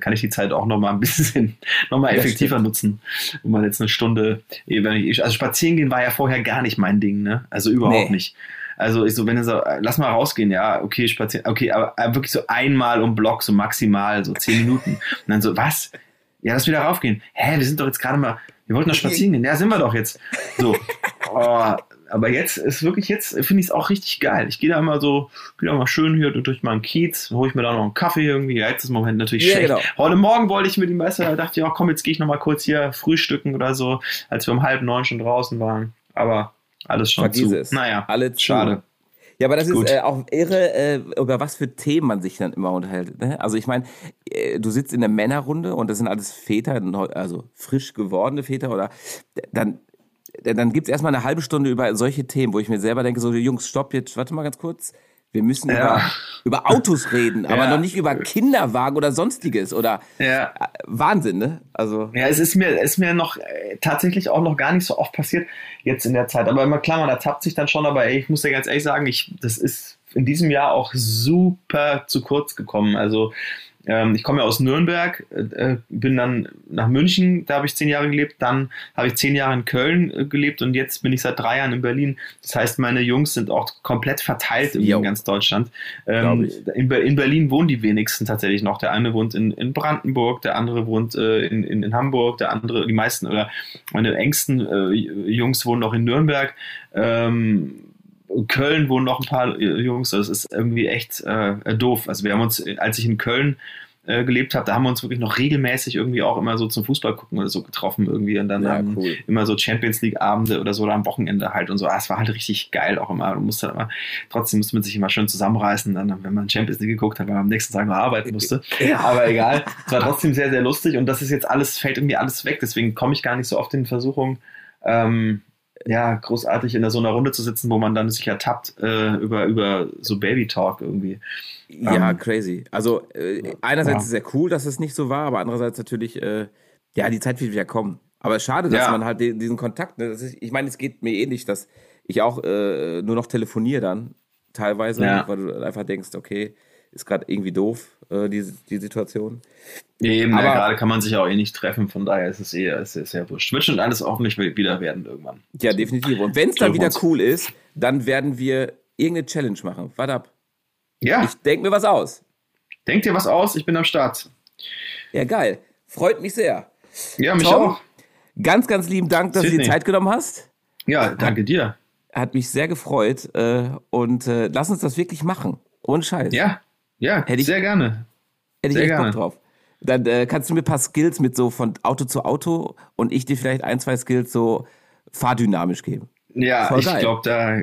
kann ich die Zeit auch nochmal ein bisschen effektiver nutzen, um mal jetzt eine Stunde, also spazieren gehen war ja vorher gar nicht mein Ding, ne? Also überhaupt nicht. Also ich so, wenn du so, lass mal rausgehen, ja, okay, spazieren, okay, aber wirklich so einmal um Block, so maximal, so 10 Minuten. Und dann so, was? Ja, lass wieder raufgehen. Hä, wir sind doch jetzt gerade mal, wir wollten doch spazieren gehen. Ja, sind wir doch jetzt. So. Oh, aber jetzt finde ich es auch richtig geil. Ich gehe da immer so, schön hier durch meinen Kiez, hole ich mir da noch einen Kaffee irgendwie. Ja, jetzt ist im Moment natürlich schlecht. Genau. Heute Morgen wollte ich mit dem Messer, da dachte ich, oh, komm, jetzt gehe ich nochmal kurz hier frühstücken oder so, als wir um 8:30 schon draußen waren. Aber alles schon zu. Naja, alles schade. Ja, aber das ist auch irre, über was für Themen man sich dann immer unterhält. Ne? Also ich meine, du sitzt in der Männerrunde und das sind alles Väter, also frisch gewordene Väter. Oder dann gibt es erstmal eine halbe Stunde über solche Themen, wo ich mir selber denke, so Jungs, stopp, jetzt warte mal ganz kurz. Wir müssen über Autos reden, aber noch nicht über Kinderwagen oder Sonstiges oder Wahnsinn, ne? Also ja, es ist mir noch tatsächlich auch noch gar nicht so oft passiert jetzt in der Zeit. Aber immer klar, man ertappt sich dann schon, aber ich muss dir ganz ehrlich sagen, das ist in diesem Jahr auch super zu kurz gekommen. Also ich komme ja aus Nürnberg, bin dann nach München, da habe ich 10 Jahre gelebt, dann habe ich 10 Jahre in Köln gelebt und jetzt bin ich seit 3 Jahren in Berlin. Das heißt, meine Jungs sind auch komplett verteilt in ganz Deutschland. In Berlin wohnen die wenigsten tatsächlich noch. Der eine wohnt in Brandenburg, der andere wohnt in Hamburg, die meisten oder meine engsten Jungs wohnen noch in Nürnberg. In Köln wohnen noch ein paar Jungs, das ist irgendwie echt doof. Also wir haben uns, als ich in Köln gelebt habe, da haben wir uns wirklich noch regelmäßig irgendwie auch immer so zum Fußball gucken oder so getroffen irgendwie und dann immer so Champions League Abende oder so oder am Wochenende halt und so. Es war halt richtig geil auch immer. Trotzdem musste man sich immer schön zusammenreißen, dann, wenn man Champions League geguckt hat, weil man am nächsten Tag noch arbeiten musste. Ja. Aber egal, es war trotzdem sehr, sehr lustig und das ist jetzt alles, fällt irgendwie alles weg, deswegen komme ich gar nicht so oft in Versuchung, ja, großartig in so einer Runde zu sitzen, wo man dann sich ertappt über so Baby-Talk irgendwie. Ja, crazy. Also einerseits ist es ja cool, dass es nicht so war, aber andererseits natürlich, die Zeit wird wieder kommen. Aber schade, dass man halt diesen Kontakt, ne, ich meine, es geht mir ähnlich, dass ich auch nur noch telefoniere dann teilweise, weil du einfach denkst, okay, ist gerade irgendwie doof, die Situation. Eben, aber gerade kann man sich auch nicht treffen, von daher ist es sehr wurscht. Wird schon alles hoffentlich wieder werden irgendwann. Ja, definitiv. Und wenn es dann wieder cool ist, dann werden wir irgendeine Challenge machen. Warte ab. Ja. Ich denke mir was aus. Denk dir was aus, ich bin am Start. Ja, geil. Freut mich sehr. Ja, mich Tom, auch. Ganz, ganz lieben Dank, dass du dir Zeit genommen hast. Ja, danke dir. Hat mich sehr gefreut und lass uns das wirklich machen. Ohne Scheiß. Ja, sehr gerne. Hätte ich echt Bock drauf. Dann kannst du mir ein paar Skills mit so von Auto zu Auto und ich dir vielleicht 1, 2 Skills so fahrdynamisch geben. Ja, ich glaube, da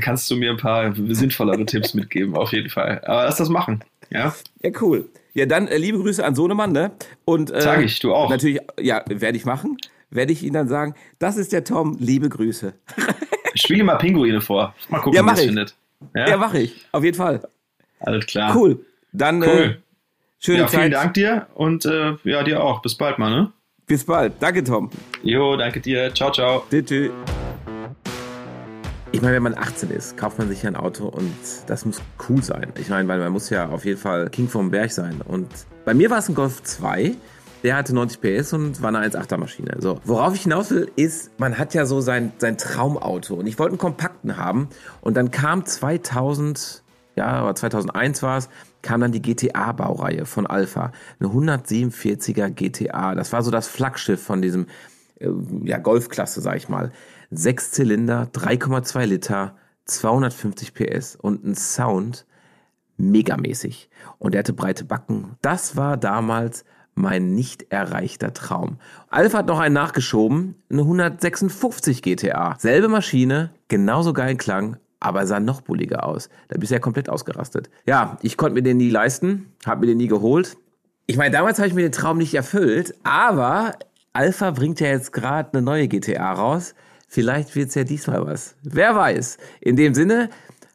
kannst du mir ein paar sinnvollere Tipps mitgeben, auf jeden Fall. Aber lass das machen. Ja cool. Ja, dann liebe Grüße an Sohnemann, ne? Und sag ich, du auch. Natürlich, ja, werde ich machen. Werde ich ihn dann sagen, das ist der Tom, liebe Grüße. Ich spiele mal Pinguine vor. Mal gucken, wie es findet. Ja, mache ich. Auf jeden Fall. Alles klar. Cool. Dann schöne Zeit. Vielen Dank dir und dir auch. Bis bald mal, ne? Bis bald. Danke, Tom. Jo, danke dir. Ciao, ciao. Tschüss. Ich meine, wenn man 18 ist, kauft man sich ja ein Auto und das muss cool sein. Ich meine, weil man muss ja auf jeden Fall King vom Berg sein. Und bei mir war es ein Golf 2. Der hatte 90 PS und war eine 1,8er Maschine. So, worauf ich hinaus will, ist, man hat ja so sein Traumauto. Und ich wollte einen kompakten haben. Und dann kam 2001 war es, kam dann die GTA-Baureihe von Alfa. Eine 147er GTA. Das war so das Flaggschiff von diesem Golfklasse, sag ich mal. 6 Zylinder, 3,2 Liter, 250 PS und ein Sound megamäßig. Und der hatte breite Backen. Das war damals mein nicht erreichter Traum. Alfa hat noch einen nachgeschoben, eine 156 GTA. Selbe Maschine, genauso geilen Klang, aber sah noch bulliger aus. Da bist du ja komplett ausgerastet. Ja, ich konnte mir den nie leisten, habe mir den nie geholt. Ich meine, damals habe ich mir den Traum nicht erfüllt, aber Alfa bringt ja jetzt gerade eine neue GTA raus. Vielleicht wird es ja diesmal was. Wer weiß. In dem Sinne,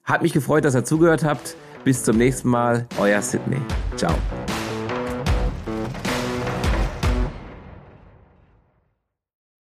hat mich gefreut, dass ihr zugehört habt. Bis zum nächsten Mal. Euer Sidney. Ciao.